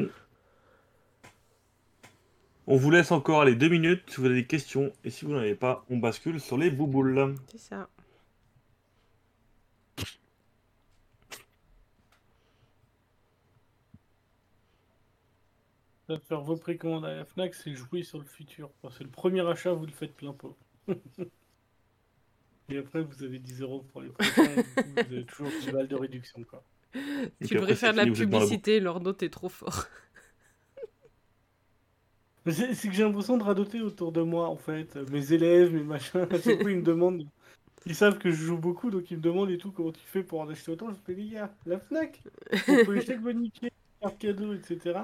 vous laisse encore les 2 minutes, si vous avez des questions, et si vous n'en avez pas, on bascule sur les bouboules. C'est ça. Faire vos précommandes à la FNAC, c'est jouer sur le futur. C'est le premier achat, vous le faites plein pot. Et après, vous avez 10€ pour les prochains. Vous avez toujours 10 balles de réduction, quoi. Tu devrais faire de la publicité, Lordo, t'es trop fort. C'est que j'ai l'impression de radoter autour de moi, en fait. Mes élèves, mes machins, du coup, ils me demandent... Ils savent que je joue beaucoup, donc ils me demandent et tout, comment tu fais pour en acheter autant. Je fais, les gars, la FNAC, on peut acheter bonifié, carte cadeau, etc.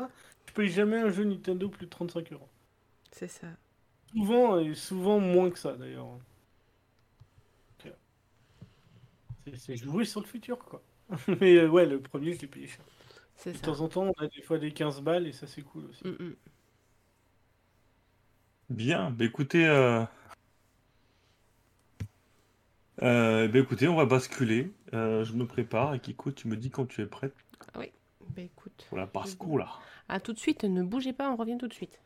Je paye jamais un jeu Nintendo plus de 35€. C'est ça. Souvent moins que ça, d'ailleurs. C'est jouer sur le futur, quoi. Mais ouais, le premier, je l'ai payé cher. C'est ça. De temps en temps, on a des fois des 15 balles et ça, c'est cool aussi. Mm-mm. Bien, bah écoutez... écoutez, on va basculer. Je me prépare et Kiko, tu me dis quand tu es prête. Oui, bah écoute... Pour la basse-cour, là. À tout de suite, ne bougez pas, on revient tout de suite.